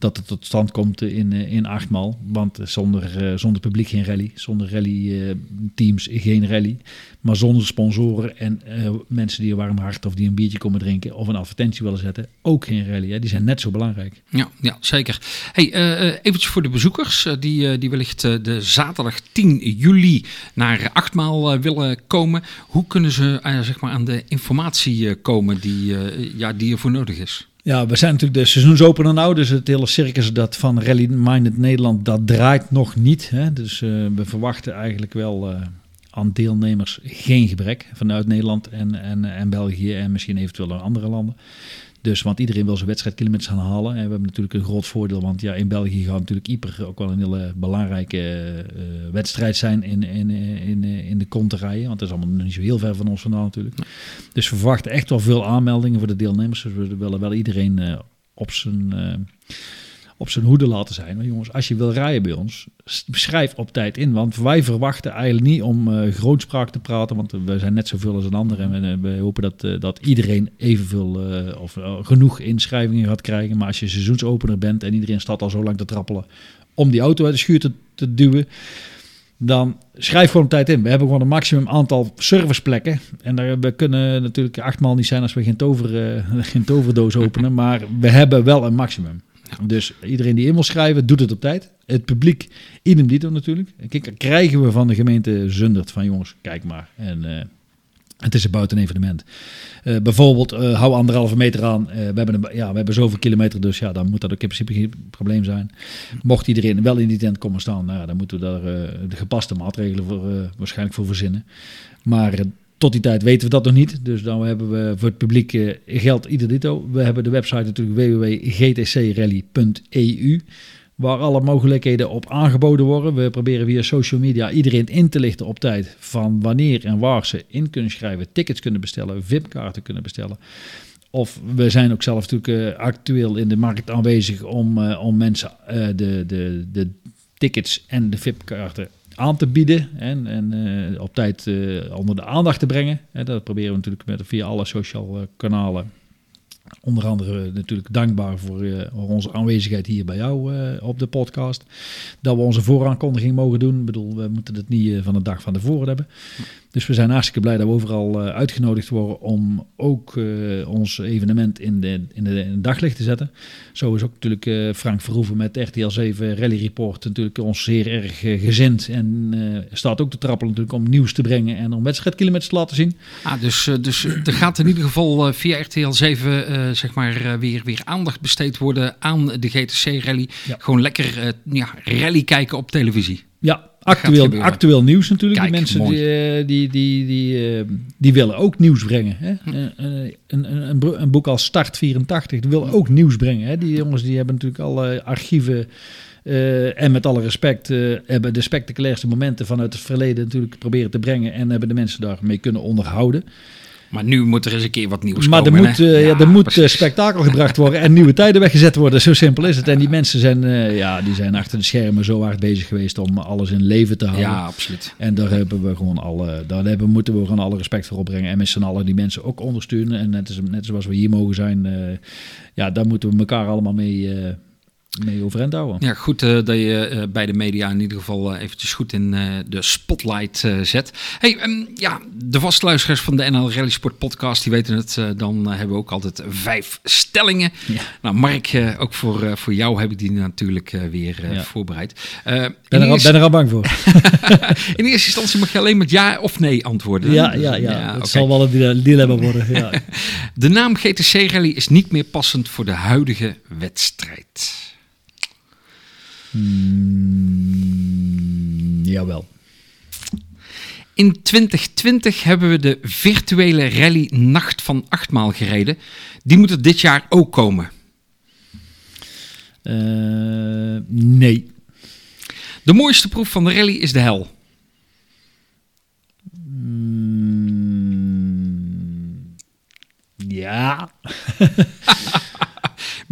het tot stand komt in Achtmaal. Want zonder publiek geen rally. Zonder rallyteams geen rally. Maar zonder sponsoren en mensen die een warm hart of die een biertje komen drinken... of een advertentie willen zetten, ook geen rally. Hè? Die zijn net zo belangrijk. Ja zeker. Hey, eventjes voor de bezoekers die wellicht de zaterdag 10 juli naar Achtmaal willen komen. Hoe kunnen ze aan de informatie komen die ervoor nodig is? Ja, we zijn natuurlijk de seizoensopener nou, dus het hele circus dat van Rally Minded Nederland, dat draait nog niet. Hè? Dus we verwachten eigenlijk wel aan deelnemers geen gebrek vanuit Nederland en België en misschien eventueel naar andere landen. Dus, want iedereen wil zijn wedstrijdkilometers gaan halen. En we hebben natuurlijk een groot voordeel, want ja, in België gaat natuurlijk Ieper ook wel een hele belangrijke wedstrijd zijn in de konterijen. Want dat is allemaal nog niet zo heel ver van ons vandaan natuurlijk. Dus we verwachten echt wel veel aanmeldingen voor de deelnemers. Dus we willen wel iedereen op zijn hoede laten zijn. Maar jongens, als je wil rijden bij ons, schrijf op tijd in. Want wij verwachten eigenlijk niet om grootspraak te praten. Want we zijn net zoveel als een ander. En we hopen dat iedereen evenveel of genoeg inschrijvingen gaat krijgen. Maar als je seizoensopener bent en iedereen staat al zo lang te trappelen om die auto uit de schuur te duwen, dan schrijf gewoon op tijd in. We hebben gewoon een maximum aantal serviceplekken. En we kunnen natuurlijk Achtmaal niet zijn als we geen toverdoos openen. Maar we hebben wel een maximum. Dus iedereen die in wil schrijven, doet het op tijd. Het publiek, idem dito natuurlijk. Kijk, krijgen we van de gemeente Zundert van jongens, kijk maar. En het is een buitenevenement. Bijvoorbeeld, hou 1,5 meter aan. We hebben zoveel kilometer, dus ja, dan moet dat ook in principe geen probleem zijn. Mocht iedereen wel in die tent komen staan, nou, dan moeten we daar de gepaste maatregelen waarschijnlijk voor verzinnen. Maar... Tot die tijd weten we dat nog niet. Dus dan hebben we voor het publiek geld ieder dito. We hebben de website natuurlijk www.gtcrally.eu. waar alle mogelijkheden op aangeboden worden. We proberen via social media iedereen in te lichten op tijd van wanneer en waar ze in kunnen schrijven. Tickets kunnen bestellen, VIP-kaarten kunnen bestellen. Of we zijn ook zelf natuurlijk actueel in de markt aanwezig om mensen de tickets en de VIP-kaarten aan te bieden en op tijd onder de aandacht te brengen. Dat proberen we natuurlijk via alle sociale kanalen. Onder andere natuurlijk dankbaar voor onze aanwezigheid hier bij jou op de podcast. Dat we onze vooraankondiging mogen doen. Ik bedoel, we moeten het niet van de dag van tevoren hebben. Dus we zijn hartstikke blij dat we overal uitgenodigd worden om ook ons evenement in de daglicht te zetten. Zo is ook natuurlijk Frank Verhoeven met RTL7 Rally Report natuurlijk ons zeer erg gezind. En staat ook te trappelen natuurlijk om nieuws te brengen en om wedstrijdkilometers te laten zien. Ah, dus er gaat in ieder geval via RTL7 weer aandacht besteed worden aan de GTC Rally. Ja. Gewoon lekker rally kijken op televisie. Ja, actueel nieuws natuurlijk. Kijk, die mensen die willen ook nieuws brengen. Hè? Een boek als Start 84 wil ook nieuws brengen. Hè? Die jongens die hebben natuurlijk alle archieven. En met alle respect hebben de spectaculairste momenten vanuit het verleden natuurlijk proberen te brengen. En hebben de mensen daarmee kunnen onderhouden. Maar nu moet er eens een keer wat nieuws komen. Maar er moet spektakel gebracht worden en nieuwe tijden weggezet worden. Zo simpel is het. En die mensen zijn achter de schermen zo hard bezig geweest om alles in leven te houden. Ja, absoluut. En daar moeten we gewoon alle respect voor opbrengen. En met z'n allen die mensen ook ondersteunen. En net zoals we hier mogen zijn, daar moeten we elkaar allemaal mee overeind houden. Ja, goed dat je bij de media in ieder geval eventjes goed in de spotlight zet. Hey, de vaste luisteraars van de NL Rallysport podcast, die weten het. Dan hebben we ook altijd 5 stellingen. Ja. Nou, Mark, ook voor jou heb ik die natuurlijk weer voorbereid. Ben er al bang voor. In eerste instantie mag je alleen met ja of nee antwoorden. Het zal wel een dilemma worden. Ja. De naam GTC Rally is niet meer passend voor de huidige wedstrijd. Jawel. In 2020 hebben we de virtuele rally Nacht van Achtmaal gereden. Die moet er dit jaar ook komen. Nee. De mooiste proef van de rally is de hel. Ja.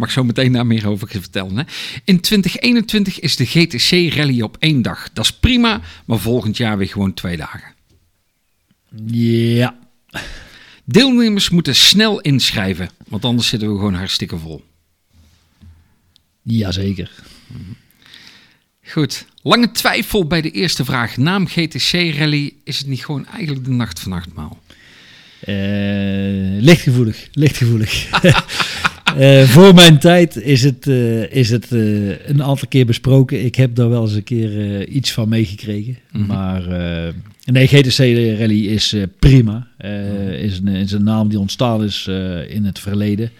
Mag ik zo meteen daar meer over vertellen. Hè? In 2021 is de GTC Rally op 1 dag. Dat is prima, maar volgend jaar weer gewoon 2 dagen. Ja. Deelnemers moeten snel inschrijven, want anders zitten we gewoon hartstikke vol. Jazeker. Goed. Lange twijfel bij de eerste vraag. Naam GTC Rally, is het niet gewoon eigenlijk de Nacht van Achtmaal? Lichtgevoelig. Voor mijn tijd is het een aantal keer besproken. Ik heb daar wel eens een keer iets van meegekregen. Mm-hmm. Maar nee, GTC Rally is prima. Is een naam die ontstaan is in het verleden.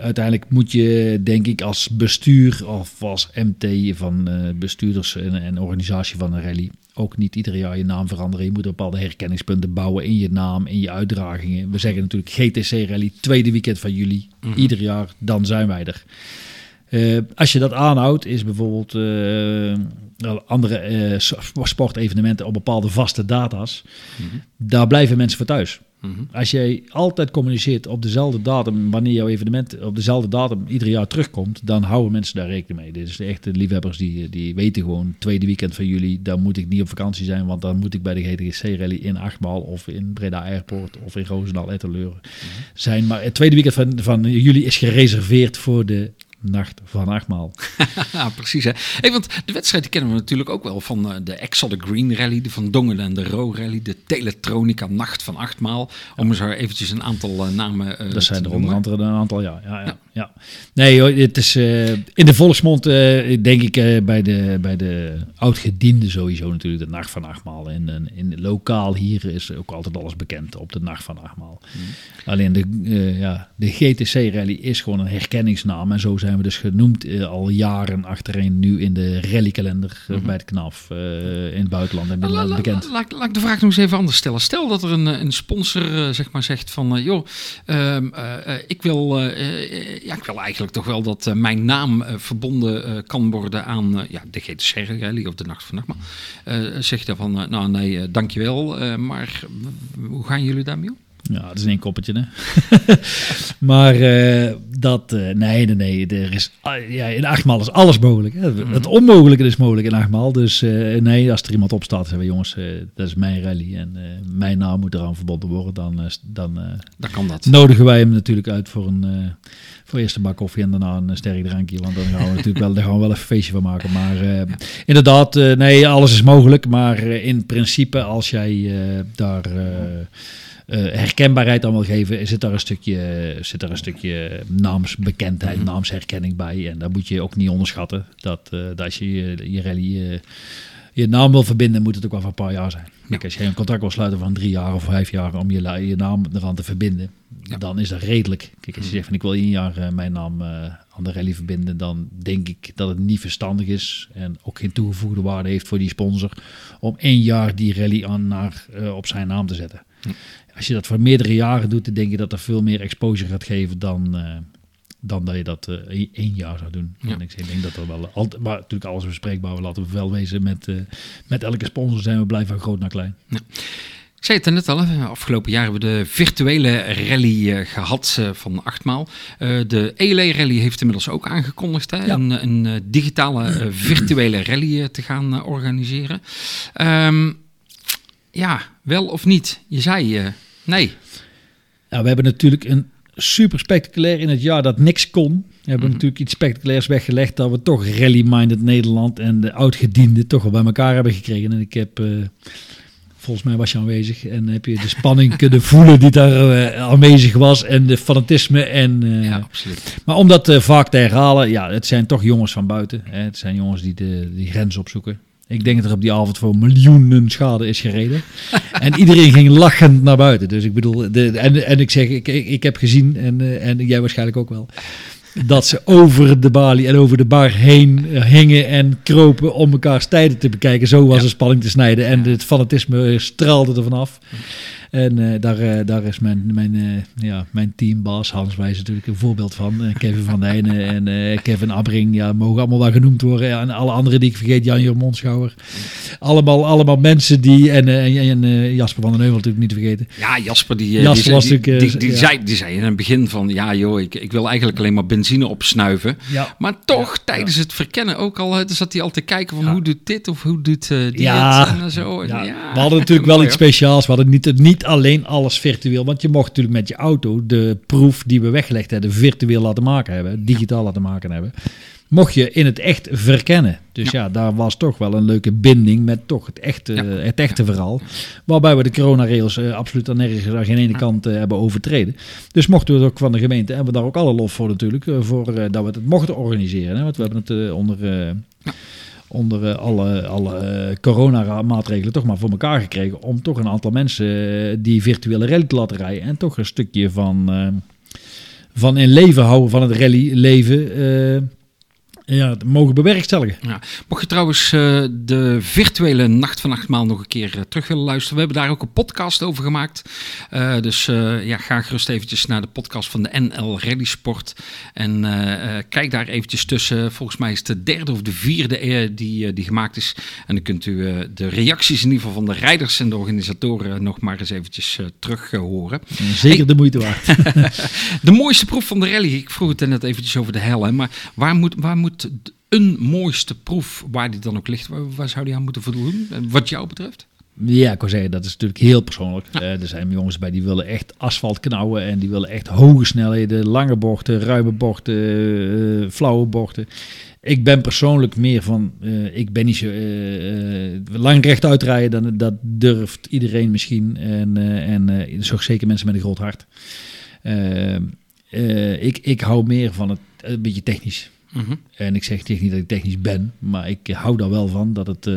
Uiteindelijk moet je, denk ik, als bestuur of als MT van bestuurders en organisatie van een rally ook niet ieder jaar je naam veranderen. Je moet bepaalde herkenningspunten bouwen in je naam, in je uitdragingen. We zeggen natuurlijk GTC Rally, tweede weekend van juli. Mm-hmm. Ieder jaar, dan zijn wij er. Als je dat aanhoudt, is bijvoorbeeld andere sportevenementen op bepaalde vaste data's. Mm-hmm. Daar blijven mensen voor thuis. Mm-hmm. Als jij altijd communiceert op dezelfde datum, wanneer jouw evenement op dezelfde datum ieder jaar terugkomt, dan houden mensen daar rekening mee. Dus de echte liefhebbers die weten gewoon, tweede weekend van juli, dan moet ik niet op vakantie zijn, want dan moet ik bij de GTC Rally in Achtmaal of in Breda Airport of in Roosendaal, Etteleur zijn. Maar het tweede weekend van juli is gereserveerd voor de Nacht van Achtmaal. Precies, hè. Hey, want de wedstrijd die kennen we natuurlijk ook wel van de Exotic Green Rally, de Van Dongen en de Roos Rally, de Teletronica Nacht van Achtmaal. Om eens eventjes een aantal namen dat zijn er onder andere een aantal, ja. Nee, hoor, het is in de volksmond, denk ik, bij de oudgedienden sowieso natuurlijk de Nacht van Achtmaal. In lokaal hier is ook altijd alles bekend op de Nacht van Achtmaal. Mm. Alleen de GTC Rally is gewoon een herkenningsnaam en zo zijn we dus genoemd al jaren achtereen nu in de rallykalender bij het KNAF in het buitenland en binnenland bekend. Laat ik de vraag nog eens even anders stellen. Stel dat er een sponsor zeg maar zegt van ik wil eigenlijk toch wel dat mijn naam verbonden kan worden aan de GTC Rally of de Nacht van Achtmaal. Zeg je dan van dankjewel, maar hoe gaan jullie daarmee om? Ja, dat is één koppeltje, hè. Maar nee. Er is, in Achtmaal is alles mogelijk. Hè? Het onmogelijke is mogelijk in Achtmaal. Dus als er iemand opstaat en zeggen we, jongens, dat is mijn rally en mijn naam moet eraan verbonden worden, dan kan dat. Nodigen wij hem natuurlijk uit voor voor eerst een bak koffie en daarna een sterk drankje. Want dan gaan we natuurlijk wel een feestje van maken. Maar inderdaad, alles is mogelijk. Maar in principe, als jij daar herkenbaarheid aan wil geven, zit daar een stukje naamsbekendheid, naamsherkenning bij. En dat moet je ook niet onderschatten. Dat als je rally je naam wil verbinden, moet het ook wel van een paar jaar zijn. Ja. Als je een contract wil sluiten van 3 jaar of 5 jaar om je naam eraan te verbinden, dan is dat redelijk. Kijk, als je zegt van ik wil 1 jaar mijn naam aan de rally verbinden, dan denk ik dat het niet verstandig is en ook geen toegevoegde waarde heeft voor die sponsor om 1 jaar die rally op zijn naam te zetten. Ja. Als je dat voor meerdere jaren doet, dan denk je dat er veel meer exposure gaat geven dan dat je dat 1 jaar zou doen. Ja. En ik denk dat er wel altijd, maar natuurlijk alles bespreekbaar. We laten wel wezen met elke sponsor zijn we blijven van groot naar klein. Ja. Ik zei het net al, afgelopen jaar hebben we de virtuele rally gehad van Achtmaal. De ELE Rally heeft inmiddels ook aangekondigd een digitale virtuele rally te gaan organiseren. Wel of niet? Je zei nee. Nou, we hebben natuurlijk een super spectaculair in het jaar dat niks kon. We hebben natuurlijk iets spectaculairs weggelegd dat we toch rally-minded Nederland en de oudgedienden toch wel bij elkaar hebben gekregen. En ik heb... volgens mij was je aanwezig en heb je de spanning kunnen voelen die daar aanwezig was en de fanatisme. Absoluut. Maar om dat vaak te herhalen, het zijn toch jongens van buiten. Hè? Het zijn jongens die die grens opzoeken. Ik denk dat er op die avond voor miljoenen schade is gereden. En iedereen ging lachend naar buiten. Dus ik bedoel, ik heb gezien en jij waarschijnlijk ook wel, dat ze over de balie en over de bar heen hingen en kropen om elkaars tijden te bekijken. Zo was de spanning te snijden en het fanatisme straalde er vanaf. En daar is mijn teambaas Hans Weijs natuurlijk een voorbeeld van. Kevin van den Heijnen en Kevin Abbring. Ja, mogen allemaal wel genoemd worden. En alle anderen die ik vergeet, Jan-Jur Monschouwer. Allemaal mensen die... En Jasper van den Heuvel natuurlijk niet te vergeten. Ja, Jasper die zei in het begin van... Ja joh, ik wil eigenlijk alleen maar benzine opsnuiven. Ja. Maar toch, tijdens het verkennen ook al... zat hij al te kijken van hoe doet dit of hoe doet dit en zo. Ja. Ja. We hadden natuurlijk wel iets speciaals. We hadden niet alleen alles virtueel. Want je mocht natuurlijk met je auto de proef die we weggelegd hebben... virtueel laten maken hebben, digitaal laten maken hebben... mocht je in het echt verkennen. Dus ja, daar was toch wel een leuke binding met toch het echte verhaal. Waarbij we de coronaregels absoluut aan geen ene kant hebben overtreden. Dus mochten we het ook van de gemeente, en we daar ook alle lof voor natuurlijk, dat we het mochten organiseren. Hè? Want we hebben het onder alle coronamaatregelen toch maar voor elkaar gekregen... om toch een aantal mensen die virtuele rally te laten rijden... en toch een stukje van in leven houden, van het rallyleven... dat mogen bewerkstelligen. Ja. Mocht je trouwens de virtuele Nacht van Achtmaal nog een keer terug willen luisteren. We hebben daar ook een podcast over gemaakt. Dus ga gerust eventjes naar de podcast van de NL Rallysport. En kijk daar eventjes tussen. Volgens mij is het de derde of de vierde die gemaakt is. En dan kunt u de reacties in ieder geval van de rijders en de organisatoren nog maar eens eventjes terug horen. Zeker de moeite waard. De mooiste proef van de rally. Ik vroeg het net eventjes over de hel. Hè, maar waar moet een mooiste proef, waar die dan ook ligt, waar zou die aan moeten voldoen, wat jou betreft? Ja, ik wil zeggen, dat is natuurlijk heel persoonlijk. Ja. Er zijn jongens bij die willen echt asfalt knauwen en die willen echt hoge snelheden, lange bochten, ruime bochten, flauwe bochten. Ik ben persoonlijk meer van, ik ben niet zo lang rechtuit rijden, dat durft iedereen misschien en zo zeker mensen met een groot hart. Ik hou meer van het een beetje technisch. Mm-hmm. En ik zeg niet dat ik technisch ben, maar ik hou daar wel van dat het...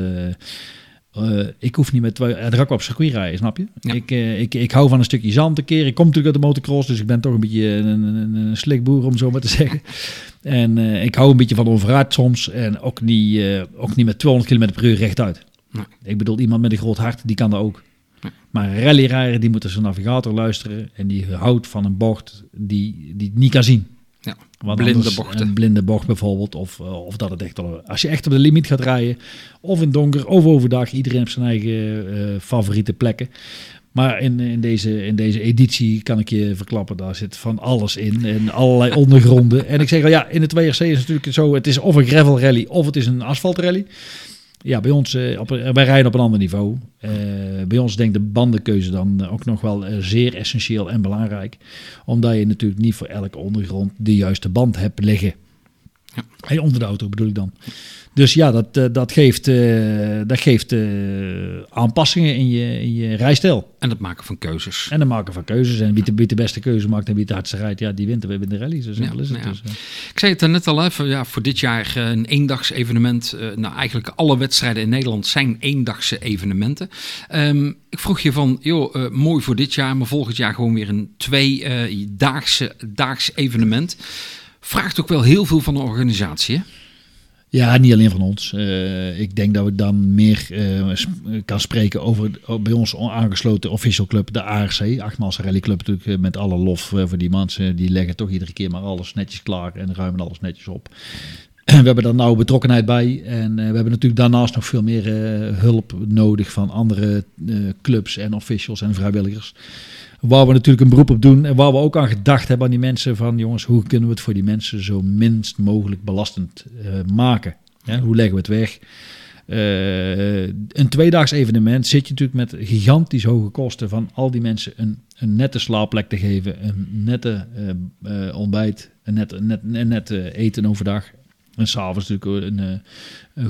ik hoef niet met het rak op circuit rijden, snap je? Ja. Ik hou van een stukje zand een keer. Ik kom natuurlijk uit de motocross, dus ik ben toch een beetje een slikboer, om zo maar te zeggen. En ik hou een beetje van onverhard soms en ook niet met 200 km/u rechtuit. Nee. Ik bedoel, iemand met een groot hart, die kan dat ook. Nee. Maar een rallyrijder, die moet naar zijn navigator luisteren en die houdt van een bocht die niet kan zien. Ja, want blinde bochten. Een blinde bocht bijvoorbeeld, of dat het echt al... Als je echt op de limiet gaat rijden, of in het donker, of overdag, iedereen heeft zijn eigen favoriete plekken. Maar in deze editie kan ik je verklappen, daar zit van alles in en allerlei ondergronden. En ik zeg al, ja, in de 2RC is het natuurlijk zo, het is of een gravel rally, of het is een asfalt rally. Ja, bij ons, wij rijden op een ander niveau. Bij ons denk de bandenkeuze dan ook nog wel zeer essentieel en belangrijk. Omdat je natuurlijk niet voor elke ondergrond de juiste band hebt liggen. Ja. Hey, onder de auto bedoel ik dan. Dus ja, dat geeft aanpassingen in je rijstijl. En het maken van keuzes. En wie de beste keuze maakt en wie de hardste rijdt, ja, die wint de rally. Zo simpel is het. Ja. Dus, ik zei het net al even, voor dit jaar een eendags evenement. Eigenlijk alle wedstrijden in Nederland zijn eendagse evenementen. Ik vroeg je van, joh, mooi voor dit jaar, maar volgend jaar gewoon weer een tweedaags evenement. Vraagt ook wel heel veel van de organisatie, hè? Ja, niet alleen van ons. Ik denk dat we dan meer kan spreken over bij ons aangesloten official club, de ARC, Achtmaalse Rally Club natuurlijk, met alle lof voor die mensen. Die leggen toch iedere keer maar alles netjes klaar en ruimen alles netjes op. We hebben daar nauwe betrokkenheid bij en we hebben natuurlijk daarnaast nog veel meer hulp nodig van andere clubs en officials en vrijwilligers. Waar we natuurlijk een beroep op doen en waar we ook aan gedacht hebben aan die mensen van, jongens, hoe kunnen we het voor die mensen zo minst mogelijk belastend maken? Ja, hoe leggen we het weg? Een tweedaags evenement zit je natuurlijk met gigantisch hoge kosten van al die mensen een nette slaapplek te geven, een nette ontbijt, een nette eten overdag. En s'avonds natuurlijk een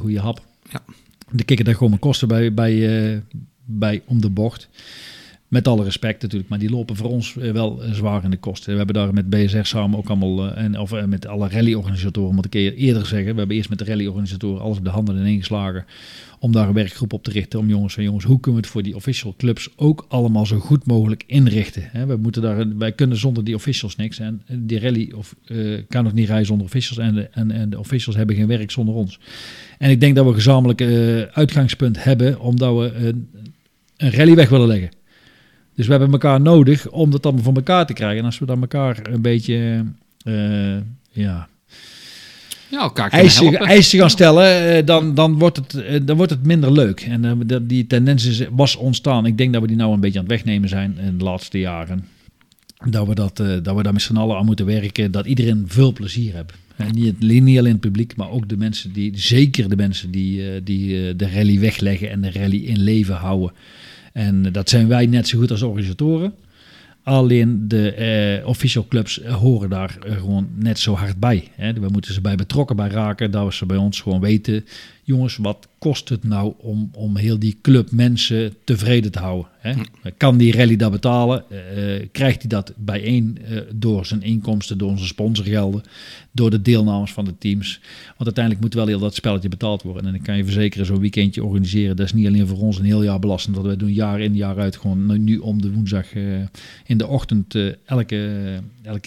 goede hap. Ja. De kikker daar gewoon mijn kosten bij om de bocht. Met alle respect natuurlijk, maar die lopen voor ons wel zwaar in de kosten. We hebben daar met BSR samen ook allemaal, of met alle rallyorganisatoren, moet ik eerder zeggen, we hebben eerst met de rallyorganisatoren alles op de handen ineen geslagen, om daar een werkgroep op te richten, om jongens, hoe kunnen we het voor die official clubs ook allemaal zo goed mogelijk inrichten. We moeten wij kunnen zonder die officials niks en die rally kan nog niet rijden zonder officials en de officials hebben geen werk zonder ons. En ik denk dat we een gezamenlijk uitgangspunt hebben, omdat we een rally weg willen leggen. Dus we hebben elkaar nodig om dat allemaal voor elkaar te krijgen. En als we dan elkaar een beetje elkaar eisen gaan stellen, dan wordt het minder leuk. En die tendens was ontstaan. Ik denk dat we die nou een beetje aan het wegnemen zijn in de laatste jaren. Dat we daar met z'n allen aan moeten werken. Dat iedereen veel plezier heeft. En niet alleen het publiek, maar ook de mensen die de rally wegleggen en de rally in leven houden. En dat zijn wij net zo goed als organisatoren. Alleen de official clubs horen daar gewoon net zo hard bij. Hè. We moeten ze bij betrokken bij raken. Dat ze bij ons gewoon weten. Jongens, wat kost het nou om heel die club mensen tevreden te houden? Hè? Kan die rally dat betalen? Krijgt hij dat bijeen door zijn inkomsten, door onze sponsorgelden, door de deelnames van de teams? Want uiteindelijk moet wel heel dat spelletje betaald worden. En ik kan je verzekeren, zo'n weekendje organiseren, dat is niet alleen voor ons een heel jaar belastend. Dat wij doen jaar in jaar uit gewoon nu om de woensdag in de ochtend elke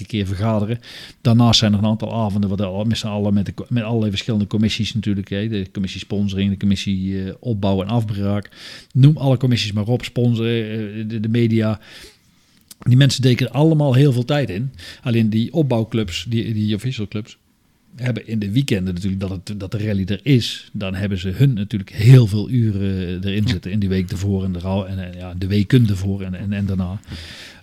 keer vergaderen. Daarnaast zijn er een aantal avonden waar met z'n allen met allerlei verschillende commissies natuurlijk. De commissie sponsoring, de commissie opbouw en afbraak. Noem alle commissies maar op, sponsoren, de media. Die mensen steken allemaal heel veel tijd in. Alleen die opbouwclubs, die official clubs, hebben in de weekenden natuurlijk dat de rally er is. Dan hebben ze hun natuurlijk heel veel uren erin zitten in die week ervoor en de weken ervoor en daarna.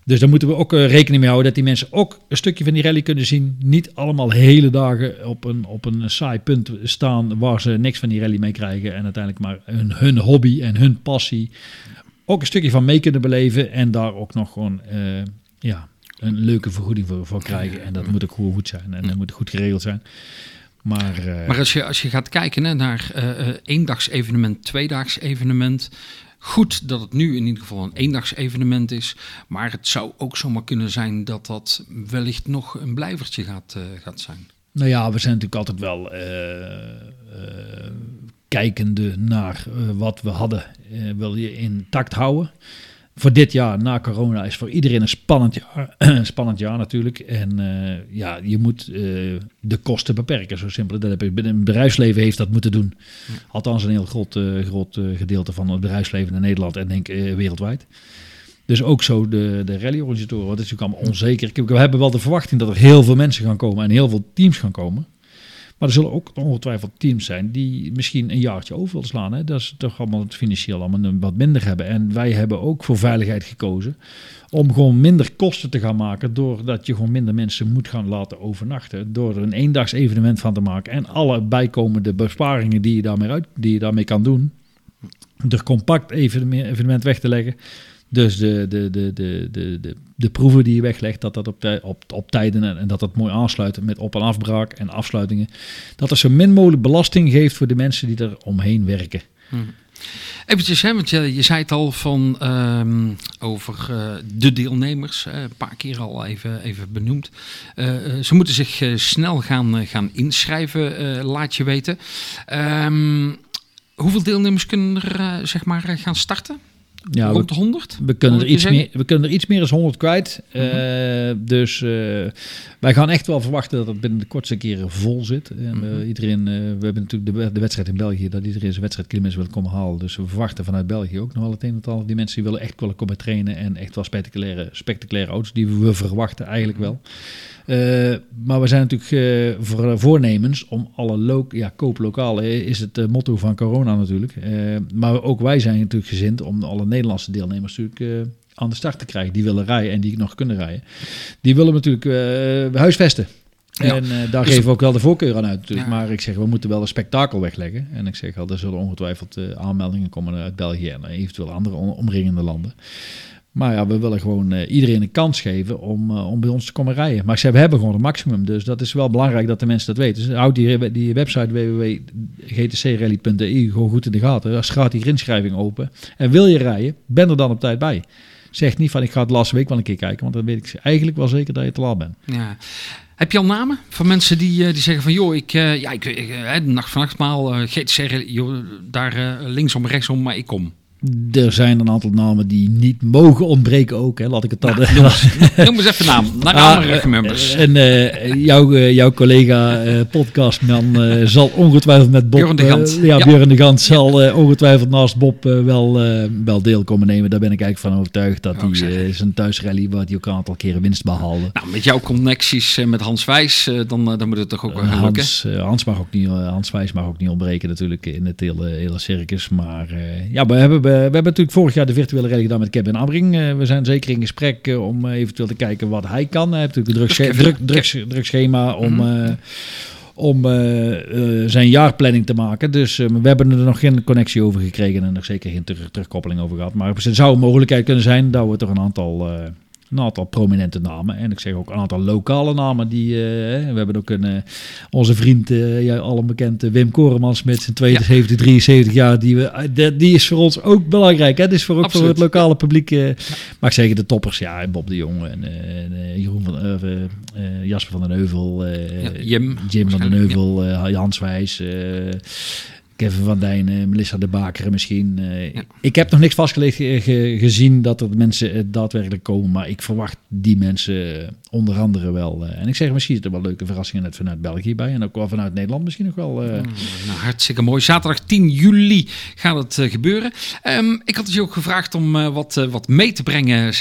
Dus daar moeten we ook rekening mee houden dat die mensen ook een stukje van die rally kunnen zien. Niet allemaal hele dagen op een saai punt staan waar ze niks van die rally mee krijgen. En uiteindelijk maar hun hobby en hun passie ook een stukje van mee kunnen beleven. En daar ook nog gewoon een leuke vergoeding voor krijgen. En dat moet ook gewoon goed zijn. En dat moet goed geregeld zijn. Maar als je gaat kijken naar eendagsevenement, tweedaagsevenement. Goed dat het nu in ieder geval een eendagsevenement is. Maar het zou ook zomaar kunnen zijn dat wellicht nog een blijvertje gaat zijn. Nou ja, we zijn natuurlijk altijd wel kijkende naar wat we hadden. Wil je intact houden. Voor dit jaar na corona is voor iedereen een spannend jaar, natuurlijk. En je moet de kosten beperken, zo simpel. Het bedrijfsleven heeft dat moeten doen. Althans een heel groot gedeelte van het bedrijfsleven in Nederland en denk wereldwijd. Dus ook zo de rallyorganisatoren, want het is natuurlijk allemaal onzeker. We hebben wel de verwachting dat er heel veel mensen gaan komen en heel veel teams gaan komen. Maar er zullen ook ongetwijfeld teams zijn die misschien een jaartje over willen slaan. Hè? Dat is toch allemaal het financieel allemaal wat minder hebben. En wij hebben ook voor veiligheid gekozen om gewoon minder kosten te gaan maken, doordat je gewoon minder mensen moet gaan laten overnachten, door er een eendagsevenement van te maken. En alle bijkomende besparingen die je daarmee kan doen, er compact evenement weg te leggen. Dus de proeven die je weglegt, dat op tijden en dat dat mooi aansluit met op- en afbraak en afsluitingen. Dat er zo min mogelijk belasting geeft voor de mensen die er omheen werken. Eventjes, hè, want je zei het al van over de deelnemers, een paar keer al even benoemd. Ze moeten zich snel gaan inschrijven, laat je weten. Hoeveel deelnemers kunnen er gaan starten? Ja, rond 100? We kunnen er iets meer dan 100 kwijt. Wij gaan echt wel verwachten dat het binnen de kortste keren vol zit. En, iedereen, we hebben natuurlijk de wedstrijd in België, dat iedereen zijn wedstrijdkilometers wil komen halen. Dus we verwachten vanuit België ook nog wel het een en het ander. Die mensen die willen echt wel komen trainen en echt wel spectaculaire auto's. Die we verwachten eigenlijk wel. Maar we zijn natuurlijk voornemens om alle kooplokalen is het motto van corona natuurlijk. Maar ook wij zijn natuurlijk gezind om alle Nederlandse deelnemers natuurlijk aan de start te krijgen. Die willen rijden en die nog kunnen rijden. Die willen natuurlijk huisvesten. Ja. En daar geven we ook wel de voorkeur aan uit natuurlijk. Ja. Maar ik zeg, we moeten wel een spektakel wegleggen. En ik zeg al, er zullen ongetwijfeld aanmeldingen komen uit België en eventueel andere omringende landen. Maar ja, we willen gewoon iedereen een kans geven om bij ons te komen rijden. Maar we hebben gewoon het maximum. Dus dat is wel belangrijk dat de mensen dat weten. Dus houd die website www.gtcrally.eu gewoon goed in de gaten. Daar gaat die inschrijving open. En wil je rijden, ben er dan op tijd bij. Zeg niet van ik ga het laatste week wel een keer kijken. Want dan weet ik eigenlijk wel zeker dat je te laat bent. Ja. Heb je al namen van mensen die zeggen van joh, ik de Nacht van Achtmaal, GTC Rally, joh, daar linksom, rechtsom, maar ik kom. Er zijn een aantal namen die niet mogen ontbreken ook. Hè. Laat ik het dan... Noem eens even naam. Naar andere members. Jouw collega podcastman zal ongetwijfeld met Bob... Björn de Gant. Björn de Gant zal ongetwijfeld naast Bob wel deel komen nemen. Daar ben ik eigenlijk van overtuigd. Dat hij zijn thuisrally, waar hij ook een aantal keren winst behaalde. Nou, met jouw connecties met Hans Weijs, dan moet het toch ook wel gaan lukken? Hans Weijs mag ook niet ontbreken natuurlijk in het hele circus. Maar we hebben natuurlijk vorig jaar de virtuele rally gedaan met Kevin Abbring. We zijn zeker in gesprek om eventueel te kijken wat hij kan. Hij heeft natuurlijk een druk schema om zijn jaarplanning te maken. Dus we hebben er nog geen connectie over gekregen en nog zeker geen terugkoppeling over gehad. Maar het zou een mogelijkheid kunnen zijn dat we toch een aantal prominente namen en ik zeg ook een aantal lokale namen die we hebben ook onze vriend al een bekende Wim Koremans met zijn 72, 73 jaar die is voor ons ook belangrijk, hè? Het is voor het lokale publiek maar ik zeg de toppers en Bob de Jong en Jeroen Jasper van den Heuvel, Jim van den Heuvel, Hans Weijs, Kevin van Dijnen, Melissa de Baker misschien. Ik heb nog niks vastgelegd gezien dat er mensen daadwerkelijk komen. Maar ik verwacht die mensen onder andere wel. En ik zeg, misschien zitten er wel leuke verrassingen net vanuit België bij. En ook wel vanuit Nederland misschien nog wel. Hartstikke mooi. Zaterdag 10 juli gaat het gebeuren. Ik had je ook gevraagd om wat mee te brengen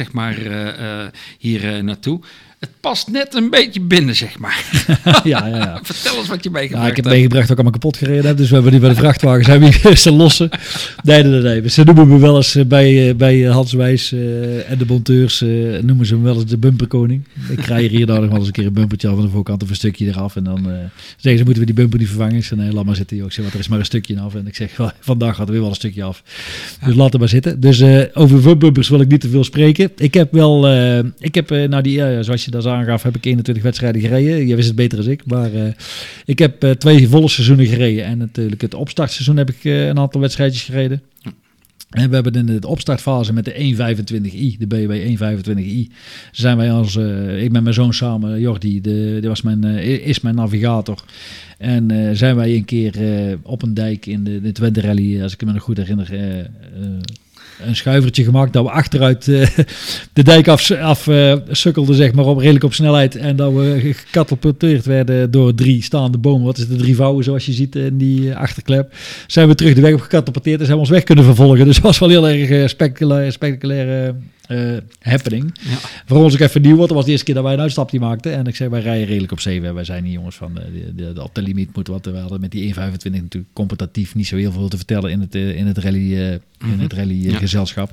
hier naartoe. Het past net een beetje binnen, zeg maar. Ja. Vertel eens wat je meegebracht hebt. Ik heb meegebracht dat ik allemaal kapot gereden heb. Dus we hebben die bij de vrachtwagen zijn we hier te lossen. Nee. Ze noemen me wel eens bij Hans Weijs en de monteurs noemen ze me wel eens de bumperkoning. Ik krijg hier nog wel eens een keer een bumpertje van de voorkant of een stukje eraf. En dan zeggen ze, moeten we die bumper niet vervangen? Ik zeg, nee, laat maar zitten. Joh. Ik zeg, er is maar een stukje af. En ik zeg, vandaag gaat er weer wel een stukje af. Dus laat het maar zitten. Dus over bumpers wil ik niet te veel spreken. Ik heb wel, zoals je dat aangaf, heb ik 21 wedstrijden gereden. Je wist het beter dan ik, maar ik heb 2 volle seizoenen gereden. En natuurlijk het opstartseizoen heb ik een aantal wedstrijdjes gereden. En we hebben in de opstartfase met de 125i, de BW 125i, zijn wij ik met mijn zoon samen, Jordi, is mijn navigator. En zijn wij een keer op een dijk in de Twente Rally, als ik me nog goed herinner... een schuivertje gemaakt dat we achteruit de dijk af sukkelden, zeg maar, redelijk op snelheid. En dat we gecatapulteerd werden door 3 staande bomen. Wat is de 3 vouwen zoals je ziet in die achterklep. Zijn we terug de weg op gecatapulteerd en zijn we ons weg kunnen vervolgen. Dus dat was wel heel erg spectaculair. Happening. Ja. Voor ons ook even nieuw, want dat was de eerste keer dat wij een uitstapje maakten. En ik zei, wij rijden redelijk op zee. Wij zijn die jongens van op de limiet moeten. Want we hadden met die 1,25 natuurlijk competitief niet zo heel veel te vertellen in het rally gezelschap.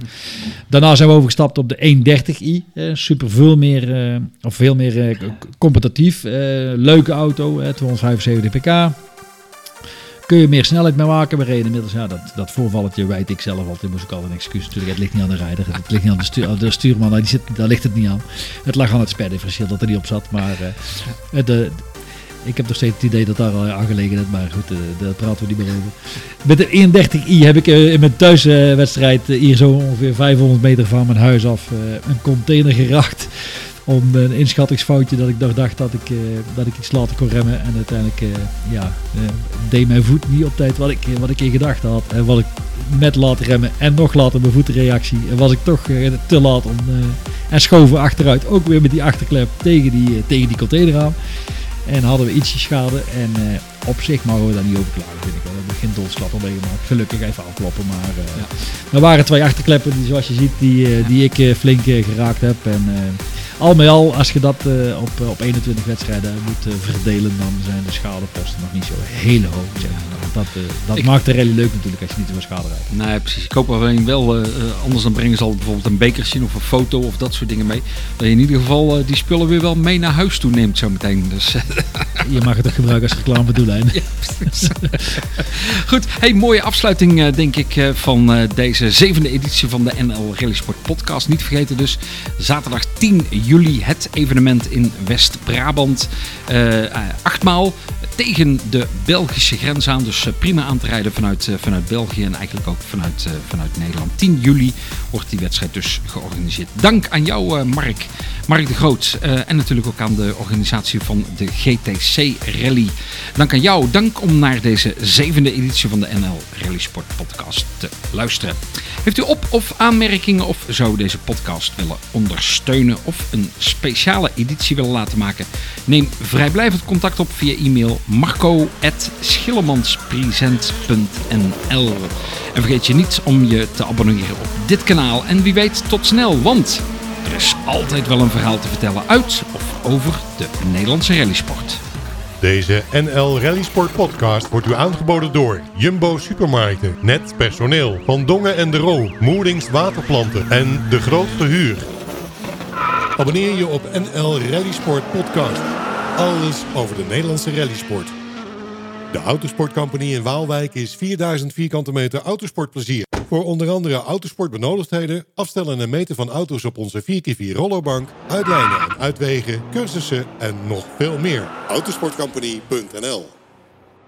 Daarna zijn we overgestapt op de 1,30i. Super veel meer, competitief. Leuke auto, 275 pk. Kun je meer snelheid mee maken? We reden inmiddels, dat voorvalletje weet ik zelf altijd. Moest ik altijd een excuus. Natuurlijk, het ligt niet aan de rijder. Het ligt niet aan de stuurman. Daar ligt het niet aan. Het lag aan het sperdifferentieel dat er niet op zat. Maar ik heb nog steeds het idee dat daar al aan gelegen is. Maar goed, daar praten we niet meer over. Met de 31i heb ik in mijn thuiswedstrijd hier zo ongeveer 500 meter van mijn huis af een container geraakt. Om een inschattingsfoutje dat ik dacht dat ik iets later kon remmen. En uiteindelijk deed mijn voet niet op tijd wat ik in gedachten had. En wat ik met laten remmen en nog later mijn voetreactie. En was ik toch te laat en schoven achteruit. Ook weer met die achterklep tegen die container aan. En hadden we ietsje schade. En op zich mogen we daar niet over klagen, vind ik wel. We hebben geen dolslap al meegemaakt. Gelukkig even afkloppen. Maar er waren 2 achterkleppen, die, zoals je ziet, die ik flink geraakt heb. En al met al, als je dat op 21 wedstrijden moet verdelen, dan zijn de schadeposten nog niet zo heel hoog. Zeg maar. Dat maakt de rally leuk natuurlijk, als je niet zoveel schade rijdt. Nee, precies. Ik hoop alleen wel, anders dan brengen ze al bijvoorbeeld een bekertje of een foto of dat soort dingen mee. Dat je in ieder geval die spullen weer wel mee naar huis toe neemt zo meteen. Dus. Je mag het ook gebruiken als reclame doellijn. Ja, precies. Goed, mooie afsluiting denk ik van deze 7e editie van de NL Rallysport podcast. Niet vergeten dus, zaterdag 10 juli het evenement in West-Brabant. Achtmaal. tegen de Belgische grens aan. Dus prima aan te rijden vanuit België en eigenlijk ook vanuit Nederland. 10 juli wordt die wedstrijd dus georganiseerd. Dank aan jou, Mark de Groot. En natuurlijk ook aan de organisatie van de GTC Rally. Dank aan jou. Dank om naar deze 7e editie van de NL Rallysport podcast te luisteren. Heeft u op- of aanmerkingen of zou u deze podcast willen ondersteunen of een speciale editie willen laten maken? Neem vrijblijvend contact op via e-mail marco@schillemanspresent.nl. En vergeet je niet om je te abonneren op dit kanaal. En wie weet tot snel, want er is altijd wel een verhaal te vertellen uit of over de Nederlandse rallysport. Deze NL Rallysport podcast wordt u aangeboden door Jumbo Supermarkten, Net Personeel, Van Dongen en de Roos, Moerings Waterplanten en De Grootste Huur. Abonneer je op NL Rallysport podcast. Alles over de Nederlandse rallysport. De Autosport Company in Waalwijk is 4000 vierkante meter autosportplezier. Voor onder andere autosportbenodigdheden, afstellen en meten van auto's op onze 4x4 rollerbank, uitlijnen en uitwegen, cursussen en nog veel meer. Autosportcompany.nl.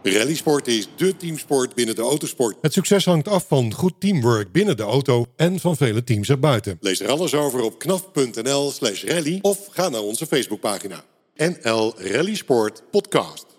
Rallysport is dé teamsport binnen de autosport. Het succes hangt af van goed teamwork binnen de auto en van vele teams erbuiten. Lees er alles over op knaf.nl/rally of ga naar onze Facebookpagina. NL Rallysport podcast.